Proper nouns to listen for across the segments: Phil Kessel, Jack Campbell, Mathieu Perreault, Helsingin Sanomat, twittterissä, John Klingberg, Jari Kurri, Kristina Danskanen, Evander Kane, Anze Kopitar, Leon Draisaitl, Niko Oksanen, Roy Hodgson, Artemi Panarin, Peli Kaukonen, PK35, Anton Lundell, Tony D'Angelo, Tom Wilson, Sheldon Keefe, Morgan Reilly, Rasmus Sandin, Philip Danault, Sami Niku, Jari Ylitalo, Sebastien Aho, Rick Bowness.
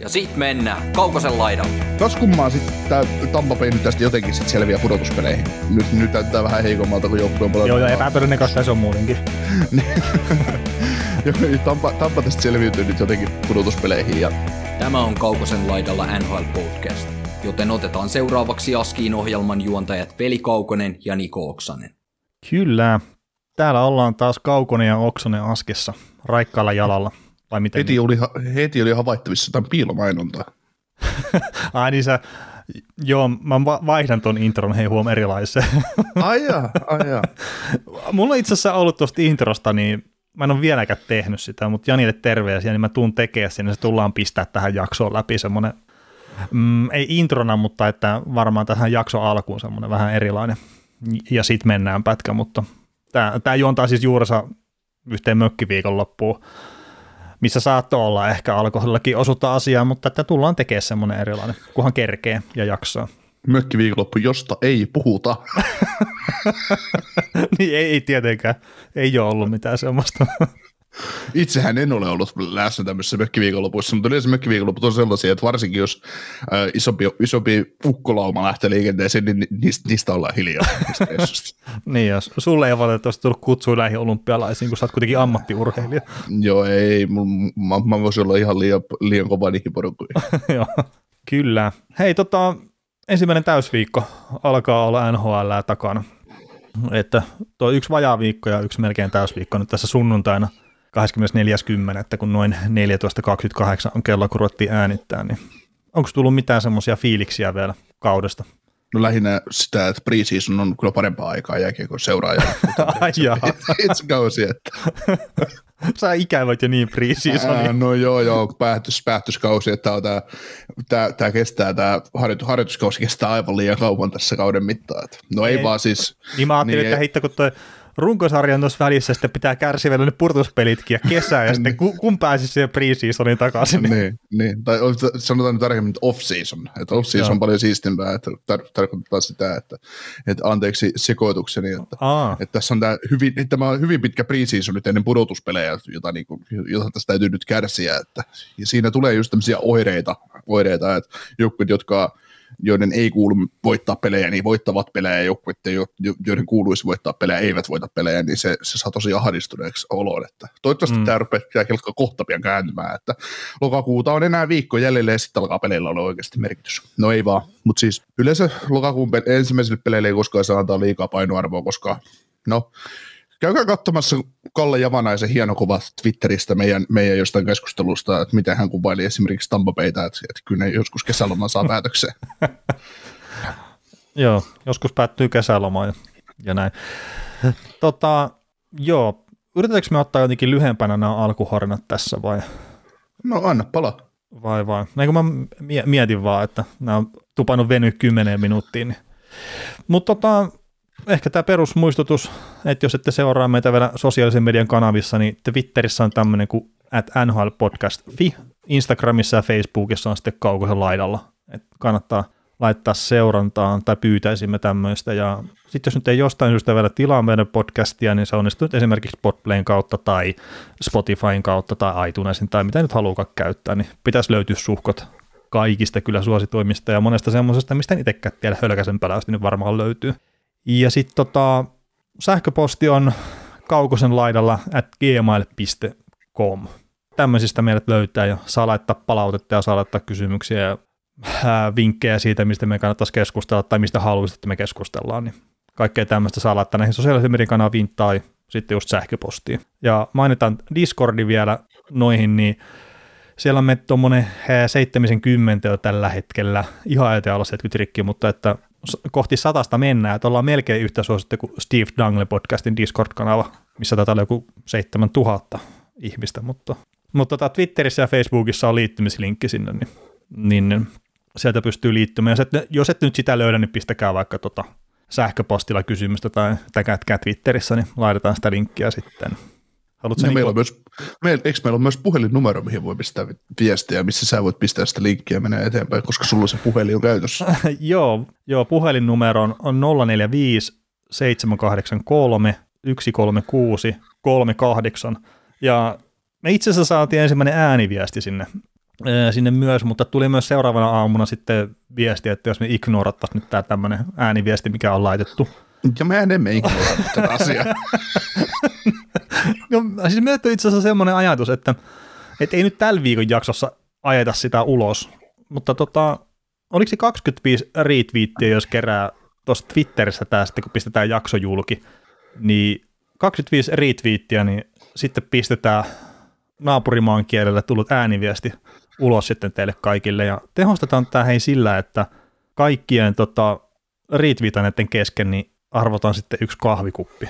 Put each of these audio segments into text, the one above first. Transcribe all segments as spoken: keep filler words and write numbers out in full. Ja sit mennään Kaukosen laidalle. Kas kummaa sit tää Tampa Bay nyt tästä jotenkin sit selviää pudotuspeleihin. Nyt, nyt näyttää vähän heikommalta kuin joukkue on paljon. Joo, ja epätodennäköistä koska se on muutenkin. Tampa, Tampa tästä selviytyy nyt jotenkin pudotuspeleihin. Ja... Tämä on Kaukosen laidalla N H L Podcast, joten otetaan seuraavaksi Askiin ohjelman juontajat Peli Kaukonen ja Niko Oksanen. Kyllä, täällä ollaan taas Kaukonen ja Oksanen Askissa, raikkaalla jalalla. Vai miten heti, oli, heti oli havaittavissa tämän piilomainontaa. Ai niin sä, joo, mä vaihdan ton intron, hei huom erilaisen. Ai jaa, ai jaa. Mulla on itse asiassa ollut tosta introsta, niin mä en ole vieläkään tehnyt sitä, mutta Janille terveisiä, niin mä tuun tekemään sinne, se tullaan pistää tähän jaksoon läpi semmoinen, mm, ei introna, mutta että varmaan tähän jakson alkuun semmoinen vähän erilainen. Ja sit mennään pätkä, mutta tää, tää juontaa siis juurensa yhteen mökkiviikon loppuun, missä saattoi olla ehkä alkoholillakin osuutta asiaa, mutta että tullaan tekemään semmoinen erilainen, kunhan kerkee ja jaksaa. Mökkiviikonloppu, josta ei puhuta. Niin ei, ei tietenkään, ei ole ollut mitään semmoista. Itsehän en ole ollut läsnä tämmöisessä mökkiviikonlopuissa, mutta yleensä mökkiviikonloput on sellaisia, että varsinkin jos ä, isompi, isompi ukkolauma lähtee liikenteeseen, niin niistä, niistä ollaan hiljaa. Niistä niin jos sulle ei valitettavasti tullut kutsua näihin olympialaisiin, kun sä oot kuitenkin ammattiurheilija. Joo, ei, mä, mä voisin olla ihan liian, liian kova niihin porukkuihin. Joo, kyllä. Hei, tota, ensimmäinen täysviikko alkaa olla N H L takana. Että tuo yksi vajaa viikko ja yksi melkein täysviikko nyt tässä sunnuntaina. kahdeskymmenesneljäs kymmenettä että kun noin neljätoista kaksikymmentäkahdeksan on kello, kun ruvettiin äänittää, niin onko tullut mitään semmoisia fiiliksiä vielä kaudesta? No lähinnä sitä, että pre-season on kyllä parempaa aikaa jälkeen kuin seuraaja. Ai jaa. It's kausi, että... Sä ikävät jo niin pre-seasonia. No joo, joo, päättys, päättyskausi, että tää, tää, tää kestää, tää harjoitus, harjoituskausi kestää aivan liian kauan tässä kauden mittaan. No ei, ei vaan siis... Niin mä ajattelin, niin, että heittää, kun toi... runkosarjan tuossa välissä sitten pitää kärsiä vielä ne purtuspelitkin ja kesää, ja sitten kun, kun pääsisi siihen pre-seasonin takaisin. Niin, niin, niin. Tai sanotaan nyt tarkemmin off-season, että off-season on paljon siistimpää, että tar- tarkoittaa sitä, että, että anteeksi sekoitukseni, että, että tässä on tämä, hyvin, tämä on hyvin pitkä pre-season nyt ennen pudotuspelejä, jota, niin kuin, jota tässä täytyy nyt kärsiä, että, ja siinä tulee just tämmöisiä oireita, oireita että jotkut, jotka joiden ei kuulu voittaa pelejä, niin voittavat pelejä, ja joiden kuuluisi voittaa pelejä, eivät voita pelejä, niin se, se saa tosi ahdistuneeksi oloon. Että toivottavasti mm. tämä rupeaa kelkkaa kohta pian kääntymään, että lokakuuta on enää viikko jäljellä, ja sitten alkaa peleillä olla oikeasti merkitys. No ei vaan, mutta siis yleensä lokakuun pe- ensimmäiselle peleille ei koskaan saa antaa liikaa painoarvoa, koska no... Käykää katsomassa Kalle Javanaisen hieno kuva Twitteristä meidän, meidän jostain keskustelusta, että miten hän kuvaili esimerkiksi Tampa Baytä, että, että kyllä ne joskus kesälomaa saa päätökseen. Joo, joskus päättyy kesälomaa ja, ja näin. Tota, joo, yritetäänkö me ottaa jotenkin lyhempänä nämä alkuhorinat tässä vai? No anna palaa. Vai vai. Näin kun mä mietin vaan, että nämä on tupannut venyä kymmeneen minuuttiin. Niin. Mutta tota... Ehkä tämä perusmuistutus, että jos ette seuraa meitä vielä sosiaalisen median kanavissa, niin Twitterissä on tämmöinen kuin at N H L podcast piste fi, Instagramissa ja Facebookissa on sitten Kaukosen laidalla. Et kannattaa laittaa seurantaan tai pyytäisimme tämmöistä. Ja sitten jos nyt ei jostain syystä vielä tilaa meidän podcastia, niin se onnistuu esimerkiksi Podplayn kautta tai Spotifyn kautta tai iTunesin tai mitä nyt haluakaan käyttää, niin pitäisi löytyä suhkot kaikista kyllä suosituimista ja monesta semmoisesta, mistä en itsekään tiedä hölkäsen pelästi, niin varmaan löytyy. Ja sitten tota, sähköposti on kaukosen laidalla at gmail piste com. Tämmöisistä meidät löytää ja saa laittaa palautetta ja saa laittaa kysymyksiä ja ää, vinkkejä siitä, mistä me kannattaisi keskustella tai mistä haluaisit, että me keskustellaan. Niin kaikkea tämmöistä saa laittaa näihin sosiaalisen median kanaviin tai sitten just sähköpostiin. Ja mainitaan Discordi vielä noihin, niin siellä on meitä tuommoinen seitsemänkymmentä tällä hetkellä, ihan eteen alla seitsemänkymmentä rikki, mutta että kohti satasta mennään, että ollaan melkein yhtä suosittu kuin Steve Dangle-podcastin Discord-kanava, missä taitaa olla joku seitsemäntuhatta ihmistä, mutta, mutta tota Twitterissä ja Facebookissa on liittymislinkki sinne, niin, niin, niin sieltä pystyy liittymään. Jos et, jos et nyt sitä löydä, niin pistäkää vaikka tota sähköpostilla kysymystä tai täkätkää Twitterissä, niin laitetaan sitä linkkiä sitten. Haluatko niin meillä on myös, meil, eikö meillä on myös puhelinnumero, mihin voi pistää viestiä, missä sä voit pistää sitä linkkiä ja mennä eteenpäin, koska sulla se puhelin on käytössä. joo, joo, puhelinnumero on nolla neljä viisi seitsemän kahdeksan kolme yksi kolme kuusi kolme kahdeksan. Ja me itse asiassa saatiin ensimmäinen ääniviesti sinne sinne myös, mutta tuli myös seuraavana aamuna sitten viesti, että jos me ignorattaisiin nyt tämä tämmöinen ääniviesti, mikä on laitettu. Ja me emme ignorata tätä asiaa. No, siis meillä on itse asiassa semmoinen ajatus, että et ei nyt tällä viikon jaksossa ajeta sitä ulos, mutta tota, oliko se kaksikymmentäviisi retweettiä, jos kerää tuossa Twitterissä tämä sitten, kun pistetään jakso julki, niin kaksikymmentäviisi retweettiä, niin sitten pistetään naapurimaan kielellä tullut ääniviesti ulos sitten teille kaikille, ja tehostetaan tämä hei sillä, että kaikkien tota, retweetaneiden kesken niin arvotaan sitten yksi kahvikuppi.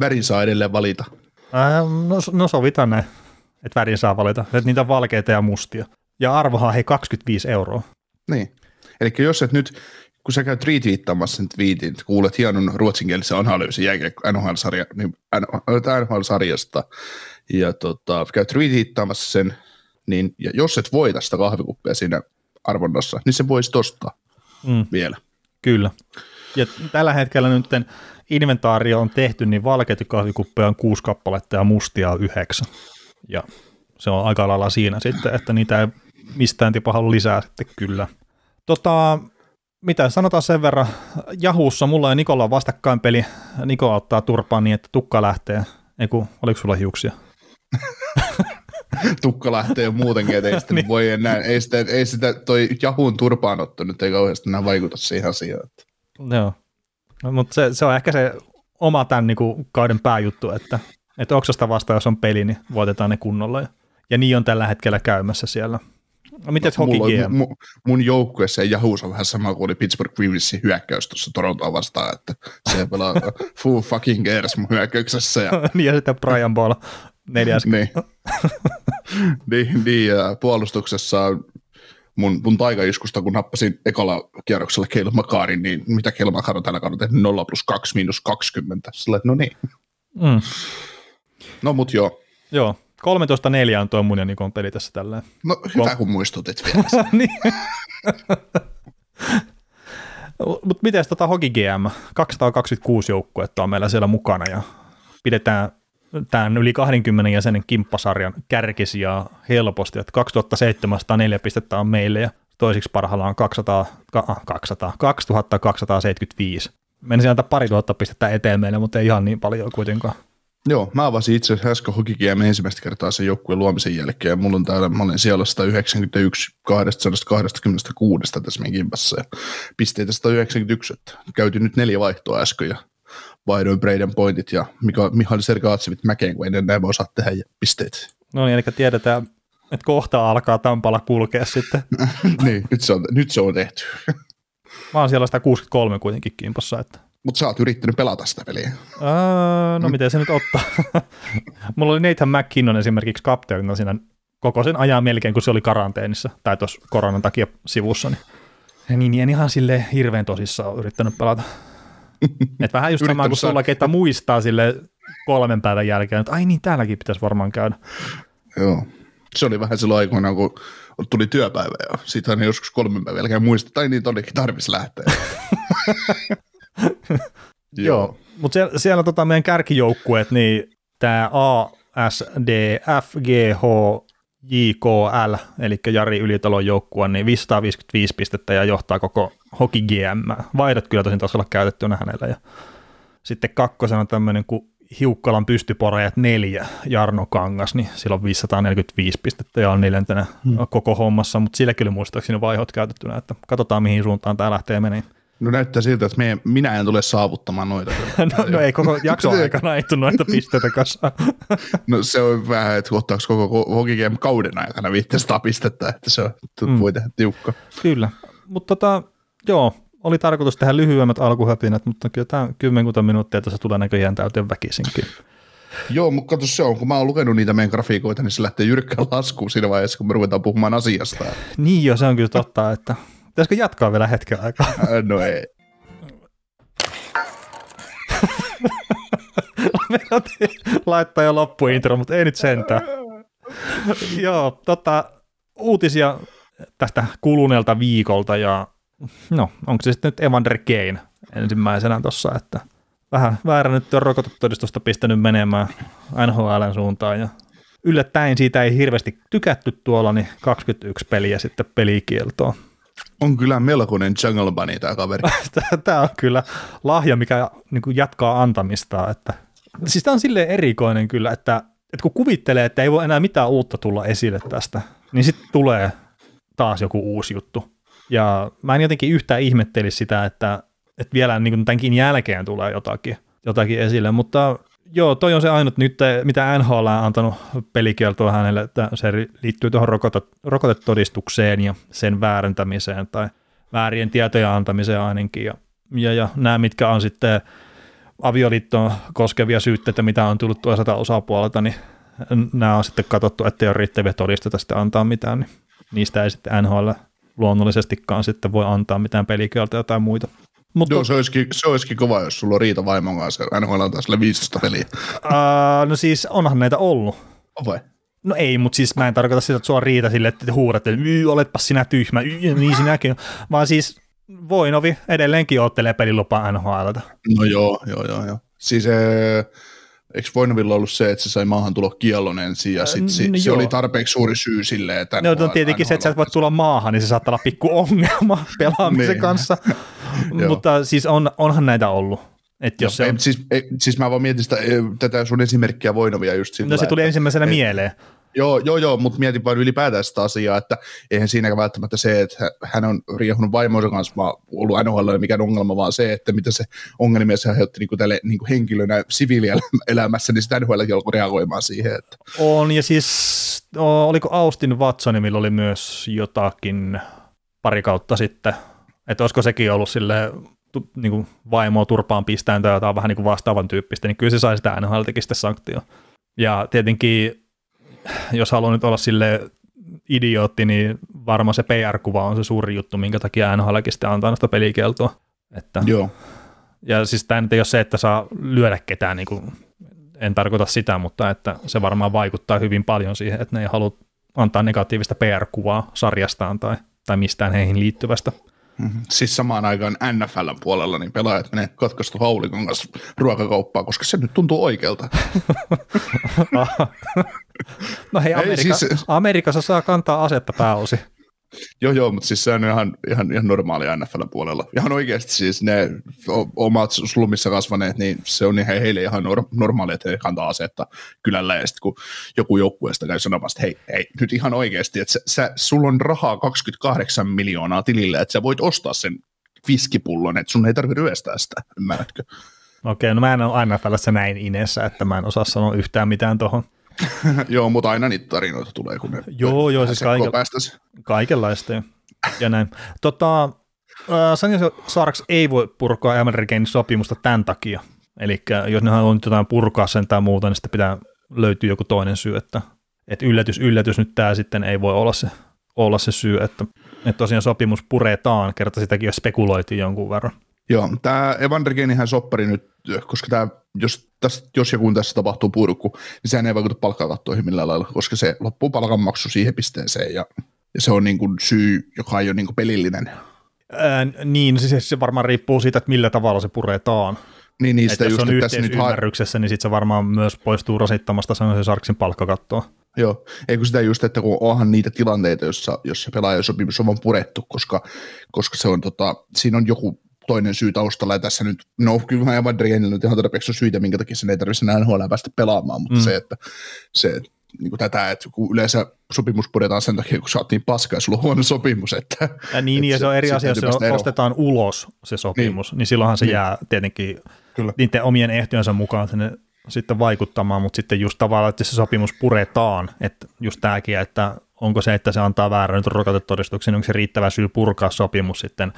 Värin saa edelleen valita. Ää, no, no sovitaan näin, että värin saa valita, että niitä on valkeita ja mustia. Ja arvohan hei kaksikymmentäviisi euroa. Niin, eli jos et nyt, kun sä käyt retweettaamassa sen tweetin, kuulet hienon ruotsinkielisen analyysin jälkeen N H L-sarjasta, ja tota, käyt retweettaamassa sen, niin ja jos et voita sitä kahvikuppia siinä arvonnassa, niin se voisi ostaa mm. vielä. Kyllä. Ja tällä hetkellä nyt inventaario on tehty, niin valkeita kahvikuppeja on kuusi kappaletta ja mustia on yhdeksän. Ja se on aika lailla siinä sitten, että niitä ei mistään tipahan lisää sitten kyllä. Tota, mitä sanotaan sen verran, Jahussa mulla ja Nikolla on vastakkainpeli. Niko ottaa turpaan niin, että tukka lähtee. Eiku, oliko sulla hiuksia? Tukka lähtee muutenkin, ettei sitä niin. Voi enää, ei sitä, ei sitä toi Jahun turpaanotto nyt ei kauheasti enää vaikuta siihen asiaan. Joo, no, mutta se, se on ehkä se oma tämän niin kuin, kauden pääjuttu, että, että oksasta vasta, jos on peli, niin voitetaan ne kunnolla. Ja, ja niin on tällä hetkellä käymässä siellä. No, mites no, hoki mun, mun joukkueessa ja Yahoo on vähän sama kuin oli Pittsburgh Greenwichin hyökkäys tuossa Torontoa vastaan, että se pelaa full fucking cares mun hyökkäyksessä. Ja, ja sitten Brian Ball neljäskymmentä. niin. niin, niin, ja puolustuksessa mun, mun taikaiskusta, kun nappasin ekalla kierroksella Cale Makarin, niin mitä Cale Makar on tällä kaudella tehnyt? nolla plus kaksi miinus kaksikymmentä. Sillä no niin. Mm. No mut joo. Joo. kolmetoista neljä on tuo mun ja Nikon peli tässä tällä. No hyvä, Kol- kun muistutit vielä. niin. Mutta mites tota Hoki G M? kaksisataakaksikymmentäkuusi joukkuetta on meillä siellä mukana ja pidetään tämän yli kaksikymmentä jäsenen kimppasarjan kärkisijaa helposti. Et kaksituhattaseitsemänsataaneljä pistettä on meille ja toisiksi parhaillaan kaksituhattakaksisataaseitsemänkymmentäviisi. Meni sieltä pari tuhatta pistettä eteen meille, mutta ei ihan niin paljon kuitenkaan. Joo, mä avasin itse asiassa äsken Hokikiemme ensimmäistä kertaa sen joukkueen luomisen jälkeen, ja mulla on täällä, mä olen siellä sata yhdeksänkymmentäyksi kaksisataakaksikymmentäkuusi tässä meidän kimpassa, ja pisteitä sata yhdeksänkymmentäyksi, että käytin nyt neljä vaihtoa äsken, ja vaihdoin Brayden Pointit, ja Mihail Sergatsevit mäkeen, kun ennen näin mä osaa tehdä pisteitä. No niin, eli tiedetään, että kohta alkaa Tampalla kulkea sitten. niin, nyt se on, nyt se on tehty. Mä oon siellä sata kuusikymmentäkolme kuitenkin kimpassa, että... Mutta sä oot yrittänyt pelata sitä peliä. Öö, no miten se nyt ottaa? Mulla oli Nathan McKinnon esimerkiksi kapteenina siinä koko sen ajan melkein, kun se oli karanteenissa, tai tuossa koronan takia sivussa. Niin, niin ihan silleen hirveän tosissaan oon yrittänyt pelata. Et vähän just samaa kuin sulla, keitä muistaa sille kolmen päivän jälkeen, että ai niin, täälläkin pitäisi varmaan käydä. Joo. Se oli vähän silloin aikoinaan, kun tuli työpäivä, ja siitä aina joskus kolmen päivän jälkeen muistaa, tai niin tonnekin tarvitsisi lähteä. Joo, mutta siellä, siellä tota meidän kärkijoukkueet, niin tämä A, S, D, F, G, H, J, K, L, eli Jari Ylitalon joukkue, niin viisisataaviisikymmentäviisi pistettä ja johtaa koko Hoki G M. Vaihdot kyllä tosin taisi olla käytettynä hänellä. Ja sitten kakkosena tämmöinen kuin Hiukkalan pystyporajat neljä, Jarno Kangas, niin sillä on viisisataaneljäkymmentäviisi pistettä ja on neljäntenä hmm. koko hommassa, mutta sillä kyllä muistaakseni vaihdot käytettynä, että katsotaan mihin suuntaan tämä lähtee menee. No näyttää siltä, että me, minä en tule saavuttamaan noita. no, no ei, koko jakson aikana ei tule noita pisteitä kasaan. no se on vähän, että ottaako koko Hockey Game kauden aikana viittäsataa pistettä, että se mm. voi tehdä tiukka. Kyllä, mutta tota, joo, oli tarkoitus tehdä lyhyemmät alkuhöpinät, mutta kyllä tämä kymmenkunta minuuttia tässä tulee näköjään täyteen väkisinkin. Joo, mutta katso se on, kun mä oon lukenut niitä meidän grafiikoita, niin se lähtee jyrkkään laskuun siinä vaiheessa, kun me ruvetaan puhumaan asiasta. niin joo, se on kyllä totta, että... Pitäisikö jatkaa vielä hetken aikaa? No ei. Laittaa jo loppuintro, mutta ei nyt sentään. Joo, tota, uutisia tästä kuluneelta viikolta ja no, onko se sitten nyt Evander Kane ensimmäisenä tuossa, että vähän väärännyt on rokotetodistusta pistänyt menemään N H L:n suuntaan ja yllättäen siitä ei hirveästi tykätty tuolla, niin kaksikymmentäyksi peliä sitten pelikieltoon. On kyllä melkoinen jungle bunny tämä kaveri. Tämä on kyllä lahja, mikä niinku jatkaa antamista. Että. Siis tämä on silleen erikoinen kyllä, että, että kun kuvittelee, että ei voi enää mitään uutta tulla esille tästä, niin sitten tulee taas joku uusi juttu. Ja mä en jotenkin yhtään ihmettelisi sitä, että, että vielä niin kuin tämänkin jälkeen tulee jotakin, jotakin esille, mutta joo, toi on se ainut nyt, mitä N H L on antanut pelikieltoa hänelle, että se liittyy tuohon rokotetodistukseen ja sen väärentämiseen tai väärien tietojen antamiseen ainakin. Ja, ja, ja nämä, mitkä on sitten avioliittoon koskevia syytteitä, mitä on tullut toiselta osapuolelta, niin nämä on sitten katsottu, että ei ole riittäviä todisteita sitten antaa mitään, niin niistä ei sitten N H L luonnollisestikaan sitten voi antaa mitään pelikieltoja tai muita. Mutta, joo, se olisikin, se olisikin kova, jos sulla on riita vaimon kanssa. N H L antaa sille viisitoista peliä. Ää, no siis onhan näitä ollut. Vai? No ei, mutta siis mä en tarkoita sitä, että sulla on riita sille, että huudat, että oletpas sinä tyhmä, y, niin sinäkin. Vaan siis Voinovi edelleenkin oottelee pelilupaa N H L:ltä. No joo, joo, joo. joo. Siis ee, eikö Voinovilla ollut se, että se sai maahantulokiellon ensin ja sit, si, no, se joo. oli tarpeeksi suuri syy silleen, että no on tietenkin se, että sä et voi tulla maahan, niin se saattaa olla pikku ongelma pelaamisen niin. kanssa. Mutta siis on, onhan näitä ollut. Et jos ei, on... siis, ei, siis mä vaan mietin sitä, tätä sun esimerkkiä Voinovia just sillä. No se tuli että, ensimmäisenä et, mieleen. Joo, joo, joo, mutta mietin vain ylipäätään sitä asiaa, että eihän siinäkään välttämättä se, että hän on riehunut vaimonsa kanssa, vaan ollut N H L mikään ongelma, vaan se, että mitä se ongelmia se aiheutti niin kuin tälle niin kuin henkilönä siviilielämässä, niin sitä N H L alkoi reagoimaan siihen. Että. On, ja siis oliko Austin Watsonilla oli myös jotakin pari kautta sitten, että olisiko sekin ollut silleen, niin kuin vaimoa turpaan pistään tai jotain vähän niin kuin vastaavan tyyppistä, niin kyllä se sai sitä N H L:ltäkin sitten sanktio. Ja tietenkin, jos haluaa nyt olla sille idiootti, niin varmaan se P R-kuva on se suuri juttu, minkä takia N H L:kin sitten antaa noista pelikieltoa. Että. Joo. Ja siis tämä nyt ei ole se, että saa lyödä ketään, niin kuin, en tarkoita sitä, mutta että se varmaan vaikuttaa hyvin paljon siihen, että ne ei halua antaa negatiivista P R-kuvaa sarjastaan tai, tai mistään heihin liittyvästä. Mm-hmm. Siis samaan aikaan N F L:n puolella niin pelaajat menee katkaistu haulikon kanssa ruokakauppaa, koska se nyt tuntuu oikealta. No hei, Amerika, siis... Amerikassa saa kantaa asetta pääosin. Joo, joo, mutta siis se on ihan, ihan, ihan normaalia N F L:n puolella. Ihan oikeasti siis ne omat slumissa kasvaneet, niin se on ihan heille ihan normaalia, että he kantaa asetta kylällä. Ja sitten kun joku joukkueesta käy sanomassa, että hei, hei, nyt ihan oikeasti, että sä, sä, sulla on rahaa kaksikymmentäkahdeksan miljoonaa tilillä, että sä voit ostaa sen viskipullon, että sun ei tarvitse ryöstää sitä, ymmärrätkö? Okei, no mä en ole N F L:ssä näin inessä, että mä en osaa sanoa yhtään mitään tuohon. Joo, mutta aina niitä tarinoita tulee, kun ne joo, joo, siis kaikenla- kaikenlaista jo. Ja näin. Tota, San Jose Sharks ei voi purkaa Evander Kanen sopimusta tämän takia. Eli jos ne haluaa nyt jotain purkaa sen tai muuta, niin sitten pitää löytyä joku toinen syy. Että, että yllätys, yllätys, nyt tämä sitten ei voi olla se, olla se syy, että, että tosiaan sopimus puretaan, kerta sitäkin jo spekuloitiin jonkun verran. Joo, tämä Evander Kanenhän soppari nyt, koska tämä, jos, tästä, jos joku tässä tapahtuu purku, niin sehän ei vaikuta palkkakattoihin millään lailla, koska se loppuu palkanmaksu siihen pisteeseen, ja, ja se on niin kuin syy, joka ei ole niin kuin pelillinen. Ää, niin, siis se varmaan riippuu siitä, että millä tavalla se puretaan. Niin, niistä jos on yhteisymmärryksessä, ha- niin sitten se varmaan myös poistuu rasittamasta sanoisin Sharksin palkkakattoa. Joo, eikö sitä just, että kun onhan niitä tilanteita, jossa, jossa pelaajasopimus on vaan purettu, koska, koska se on, tota, siinä on joku toinen syy taustalla, ja tässä nyt, no kyllä Evander Kanella nyt ihan tarpeeksi on syitä, minkä takia sen ei tarvitse enää N H L:ään päästä pelaamaan, mutta mm. se, että se, niin kuin tätä, että kun yleensä sopimus puretaan sen takia, kun saatiin paskaa, ja sulla on huono sopimus, että... Ja niin, että ja se, se on eri asia, jos se ostetaan ero. ulos se sopimus, niin, niin silloinhan se niin. jää tietenkin kyllä. niiden omien ehtojensa mukaan sinne sitten vaikuttamaan, mutta sitten just tavallaan, että se sopimus puretaan, että just tämäkin, että onko se, että se antaa väärän nyt rokotetodistuksen, onko se riittävä syy purkaa sopimus sitten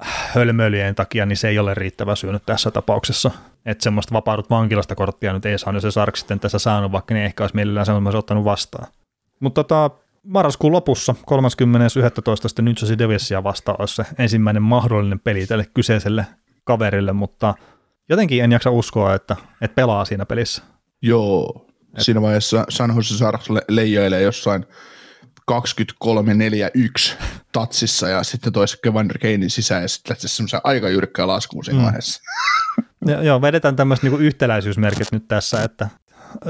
hölmöilyjen takia, niin se ei ole riittävä syy nyt tässä tapauksessa. Että semmoista vapaudut vankilasta korttia nyt ei saanut, jos se Sharks sitten tässä saanut, vaikka ne ehkä olisi mielellään semmoisen ottanut vastaan. Mutta tota, marraskuun lopussa, kolmaskymmenes yhdestoista sitten New Jersey Devilsia vastaan olisi se ensimmäinen mahdollinen peli tälle kyseiselle kaverille, mutta jotenkin en jaksa uskoa, että, että pelaa siinä pelissä. Joo, Et... siinä vaiheessa San Jose Sharks le- leijailee jossain kaksikymmentäkolme neljäkymmentäyksi tatsissa ja sitten toiseksi Evander Kanen sisään ja sitten lähtee semmoisen aika jyrkkää laskuun siinä mm. vaiheessa. Joo, vedetään tämmöiset niinku yhtäläisyysmerkit nyt tässä, että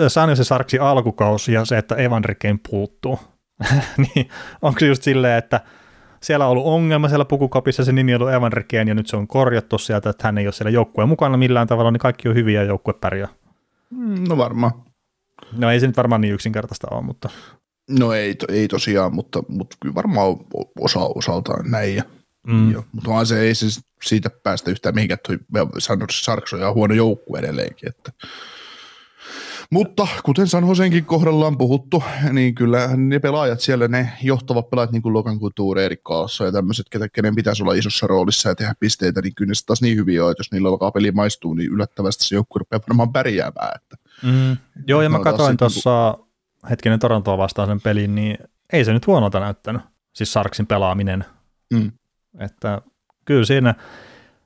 San Jose Sharksin alkukausi ja se, että Evander Kane puuttuu. Niin onko se just silleen, että siellä on ollut ongelma siellä pukukopissa, se nimi on ollut Evander Kane ja nyt se on korjattu sieltä, että hän ei ole siellä joukkueen mukana millään tavalla, niin kaikki on hyviä ja joukkue pärjää. No varmaan. No ei se nyt varmaan niin yksinkertaista ole, mutta... No ei, ei tosiaan, mutta, mutta kyllä varmaan osa osaltaan näin. Ja, mm. ja, mutta se ei siis siitä päästä yhtään mihinkään, että San Jose Sharks on huono joukkue edelleenkin. Että. Mutta kuten San Josenkin kohdalla on puhuttu, niin kyllä ne pelaajat siellä, ne johtavat pelaajat, niin kuin Logan Couture, Erik Karlsson ja tämmöiset, kenen pitäisi olla isossa roolissa ja tehdä pisteitä, niin kyllä ne taas niin hyviä on, että jos niillä alkaa peli maistuu, niin yllättävästi se joukkue rupeaa varmaan pärjäämään. Että. Mm. Joo, ja mä katsoin tuossa... hetkinen Torontoa vastaan sen pelin, niin ei se nyt huonolta näyttänyt, siis Sharksin pelaaminen. Mm. Että kyllä siinä,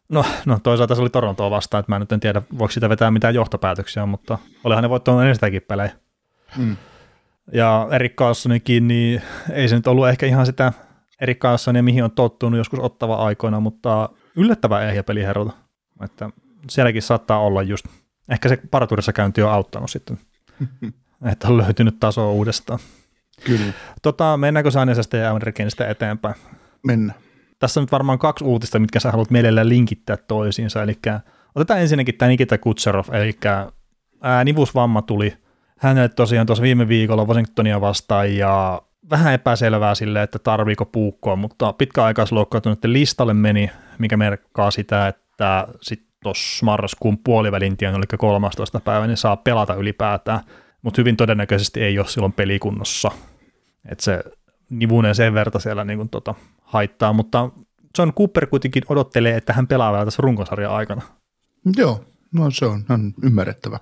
no, no toisaalta se oli Torontoa vastaan, että mä nyt en tiedä, voiko sitä vetää mitään johtopäätöksiä, mutta olihan ne voittanut ensistäkin pelejä. Mm. Ja Erik Karlssonikin, niin ei se nyt ollut ehkä ihan sitä Erik Karlssonia, mihin on tottunut joskus ottava aikoina, mutta yllättävän ehjä peli herralta. Että sielläkin saattaa olla just, ehkä se parturissa käynti on auttanut sitten. Että on löytynyt tasoa uudestaan. Kyllä. Tota, mennäänkö Sanjasesta ja Amerikenistä eteenpäin? Mennään. Tässä on nyt varmaan kaksi uutista, mitkä sä haluat mielellään linkittää toisiinsa. Eli otetaan ensinnäkin tämä Nikita Kucherov, eli äänivusvamma tuli hänelle tosiaan tuossa viime viikolla Washingtonia vastaan, ja vähän epäselvää sille, että tarviiko puukkoa, mutta pitkäaikaisloukkaantuneiden listalle meni, mikä merkkaa sitä, että sitten tuossa marraskuun puolivälintien, eli kolmastoista päivä, niin saa pelata ylipäätään. Mutta hyvin todennäköisesti ei ole silloin pelikunnossa, että se nivunen sen verta siellä niinku tota haittaa, mutta John Cooper kuitenkin odottelee, että hän pelaa vielä tässä runkosarjan aikana. Joo, no se on, on ymmärrettävä.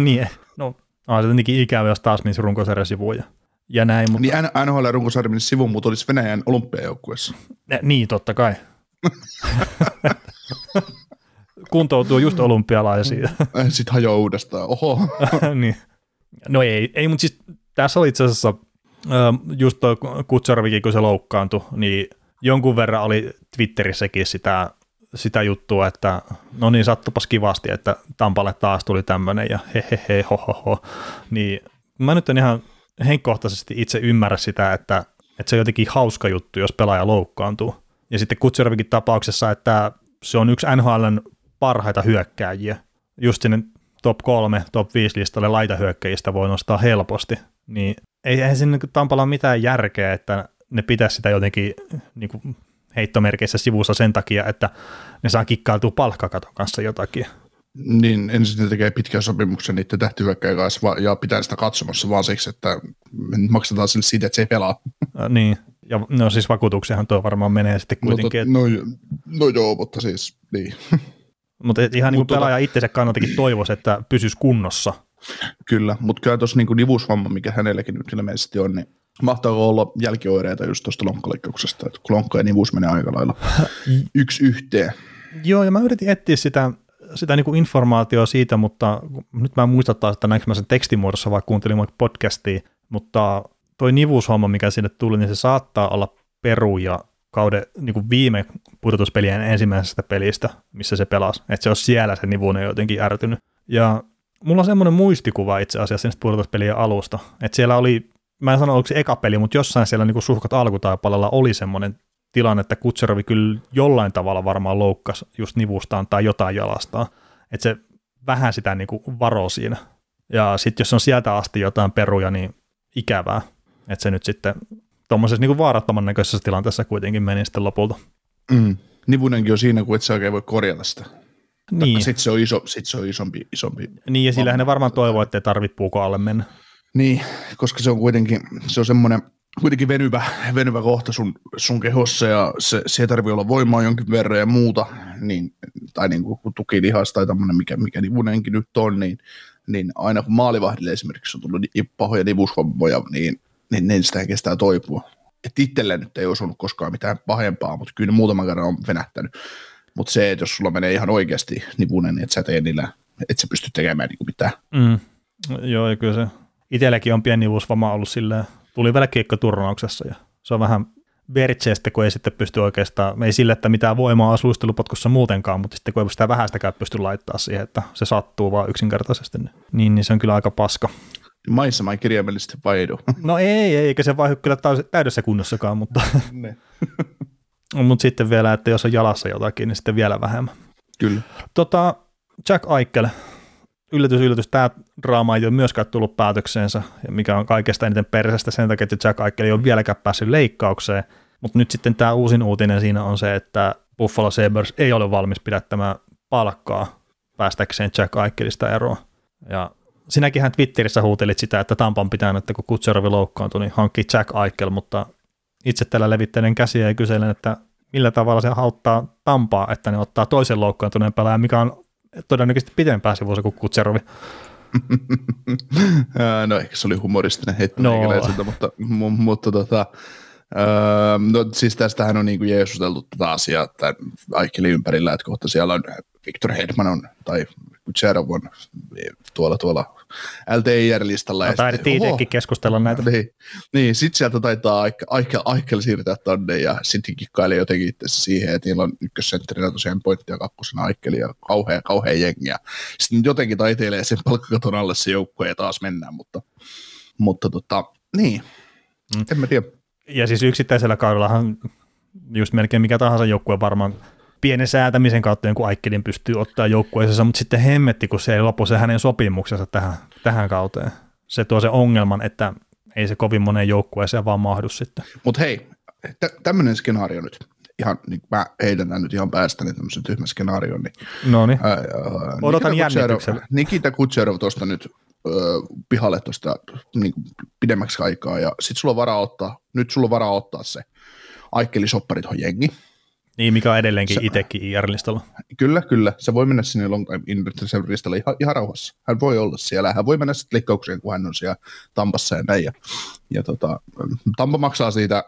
Niin, no on se tietenkin ikävä, jos taas menisi runkosarjan sivuun ja, ja näin. Mutta... Niin N H L runkosarja menisi sivuun, mutta olisi Venäjän olympiajoukkueessa. Niin, totta kai. Kuntoutuu just olympialaisiin. Sitten hajoaa uudestaan, oho. Niin. No ei, ei mutta siis tässä oli itse asiassa just tuo Kucherovikin, kun se loukkaantui, niin jonkun verran oli Twitterissäkin sitä, sitä juttua, että no niin, sattupas kivasti, että Tampalle taas tuli tämmöinen ja he he he ho ho ho. Niin mä nyt en ihan henkkohtaisesti itse ymmärrä sitä, että, että se on jotenkin hauska juttu, jos pelaaja loukkaantuu. Ja sitten Kucherovikin tapauksessa, että se on yksi N H L:n parhaita hyökkääjiä, just sinne top kolme, top viisi listalle laitahyökkäjistä voi nostaa helposti, niin ei, ei siinä Tampalla ole mitään järkeä, että ne pitäisi sitä jotenkin niin kuin heittomerkeissä sivussa sen takia, että ne saa kikkailtua palkkakaton kanssa jotakin. Niin, ensin ne tekee pitkän sopimuksen niiden tähtihyökkäjien kanssa ja pitää sitä katsomassa vaan siksi, että maksetaan sille siitä, että se ei pelaa. Niin, ja no siis vakuutukseenhan tuo varmaan menee sitten kuitenkin. No, että... no, no joo, mutta siis niin. Mutta ihan niin kuin mut pelaaja tota... itsensä kannaltakin toivoisi, että pysyisi kunnossa. Kyllä, mutta kyllä tuossa niin nivusvamma, mikä hänelläkin nyt ilmeisesti on, niin mahtaako olla jälkioireita just tuosta lonkkaleikkauksesta, että kun lonkka ja nivus menee aika lailla yksi yhteen. Joo, ja mä yritin etsiä sitä, sitä niin kuin informaatiota siitä, mutta nyt mä en muista taas, että näinkö mä sen tekstimuodossa, vaan kuuntelin vaikka podcastia, mutta toi nivushomma, mikä sinne tuli, niin se saattaa olla peruja kauden niin kuin viime pudotuspelien ensimmäisestä pelistä, missä se pelasi. Että se olisi siellä se nivunen jotenkin ärtynyt. Ja mulla on semmoinen muistikuva itse asiassa niistä pudotuspelien alusta. Että siellä oli, mä en sano oliko se eka peli, mutta jossain siellä niin kuin suhkat alkutaipalalla oli semmoinen tilanne, että Kucherovi kyllä jollain tavalla varmaan loukkasi just nivustaan tai jotain jalastaan. Että se vähän sitä niin kuin varoo siinä. Ja sitten jos on sieltä asti jotain peruja, niin ikävää. Että se nyt sitten... tuommoisessa niin kuin vaarattoman näköisessä tilanteessa kuitenkin meni sitten lopulta. Mm. Nivunenkin on siinä, kun et sä oikein voi korjata sitä. Niin. Sitten se on, iso, sit se on isompi, isompi. Niin, ja sillähän ne varmaan toivoo, ettei tarvitse puukon alle mennä. Niin, koska se on kuitenkin se on semmoinen kuitenkin venyvä, venyvä kohta sun, sun kehossa, ja se, se tarvii olla voimaa jonkin verran ja muuta, niin, tai niin kuin tukilihas tai tämmöinen, mikä, mikä nivunenkin nyt on, niin, niin aina kun maalivahdille esimerkiksi on tullut pahoja nivushommoja, niin niin ne sitä kestää toipua. Että itsellä nyt ei osunut koskaan mitään pahempaa, mutta kyllä muutaman kerran on venähtänyt. Mutta se, että jos sulla menee ihan oikeasti nipunen, niin et sä tee niillä, et sä pysty tekemään niin kuin mitään. Mm. Joo, ja kyllä se itselläkin on pieni nivusvamma ollut silleen. Tuli vielä kiekkoturnauksessa ja se on vähän Bertsestä, kun ei sitten pysty oikeastaan, ei sille, että mitään voimaa on luistelupotkussa muutenkaan, mutta sitten kun ei sitä vähäistäkään pysty laittaa siihen, että se sattuu vaan yksinkertaisesti, niin, niin se on kyllä aika paska. Maissa mä en kirjaimellisesti vaihdu. No ei, eikä se vaihdu kyllä täydessä kunnossakaan, mutta mut sitten vielä, että jos on jalassa jotakin, niin sitten vielä vähemmän. Kyllä. Tota, Jack Eichel, yllätys, yllätys, tämä draama ei ole myöskään tullut päätökseensä, mikä on kaikesta eniten persestä sen takia, että Jack Eichel ei ole vieläkään päässyt leikkaukseen, mutta nyt sitten tämä uusin uutinen siinä on se, että Buffalo Sabres ei ole valmis pidättämään palkkaa päästäkseen Jack Eichelista eroa. Ja sinäkinhän Twitterissä huutelit sitä, että Tampan pitää, että kun Kucherovi loukkaantui, niin hankkii Jack Eichel, mutta itse tällä levitteinen käsiä ja kyselen, että millä tavalla se auttaa Tampaa, että ne ottaa toisen loukkaantuneen pelaajan, mikä on todennäköisesti pitempää sivuissa kuin Kucherovi. No ehkä se oli humoristinen hetki, no. mutta, mutta tota, no, siis tästähän on niin kuin jeesusteltu tätä asiaa tai Eichelin ympärillä, että kohta siellä on Victor Hedman on, tai Kucherov on tuolla tuolla L T I R-listalla. No, taidettiin itsekin keskustella näitä. Niin, niin sitten sieltä taitaa Eichel siirtää tonne ja sitten kikkailee jotenkin itse siihen, että niillä on ykkössentterinä tosiaan pointti ja kakkosena Eichel ja kauhean, kauhean jengiä. Sitten jotenkin taiteilee sen palkkakaton alle se joukko ja taas mennään, mutta, mutta tota, niin, mm. en mä tiedä. Ja siis yksittäisellä kaudellahan just melkein mikä tahansa joukkue varmaan pienen säätämisen kautta jonkun Eichelin pystyy ottaa joukkueensa, mutta sitten hemmetti, kun se ei lopu se hänen sopimuksensa tähän, tähän kauteen. Se tuo sen ongelman, että ei se kovin moneen joukkueeseen vaan mahdu sitten. Mutta hei, tä- tämmöinen skenaario nyt. Ihan, niin mä heitän nyt ihan päästäni tämmöisen tyhmän skenaarion. Niin, noniin, ää, ää, odotan jännityksellä. Nikita Kucherov tuosta nyt ää, pihalle tuosta niin pidemmäksi aikaa, ja sitten sulla on varaa ottaa, nyt sulla on varaa ottaa se Eichelin soppari tuohon jengi. Niin, mikä on edelleenkin se, itsekin I R-listalla. Kyllä, kyllä. Se voi mennä sinne long time in reserve-listalle ihan, ihan rauhassa. Hän voi olla siellä. Hän voi mennä sitten leikkaukseen, kun hän on siellä Tampassa ja näin. Ja, ja tota, Tampa maksaa siitä,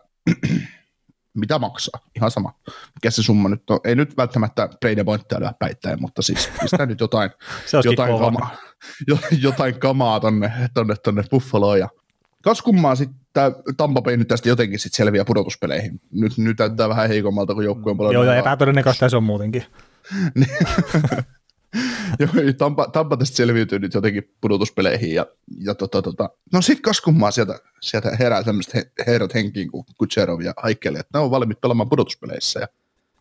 mitä maksaa. Ihan sama. Mikä se summa nyt on? Ei nyt välttämättä trade pointtia lyö päittäin, mutta siis pistää nyt jotain, jotain, kamaa, jotain kamaa tonne, tonne, tonne Buffaloon ja kas kummaa sitten Tampa Bay nyt tästä jotenkin sitten selviää pudotuspeleihin. Nyt, nyt näyttää vähän heikommalta, kun joukkue on paljon. Joo, ja epätodennäköistä se on muutenkin. Tampa, Tampa tästä selviytyy nyt jotenkin pudotuspeleihin. Ja, ja tota, tota. No sitten kas kummaa sieltä, sieltä herää tämmöiset he, herrat henkiin kuin Kucherov ja Eichel, että ne on valmiit pelaamaan pudotuspeleissä. Ja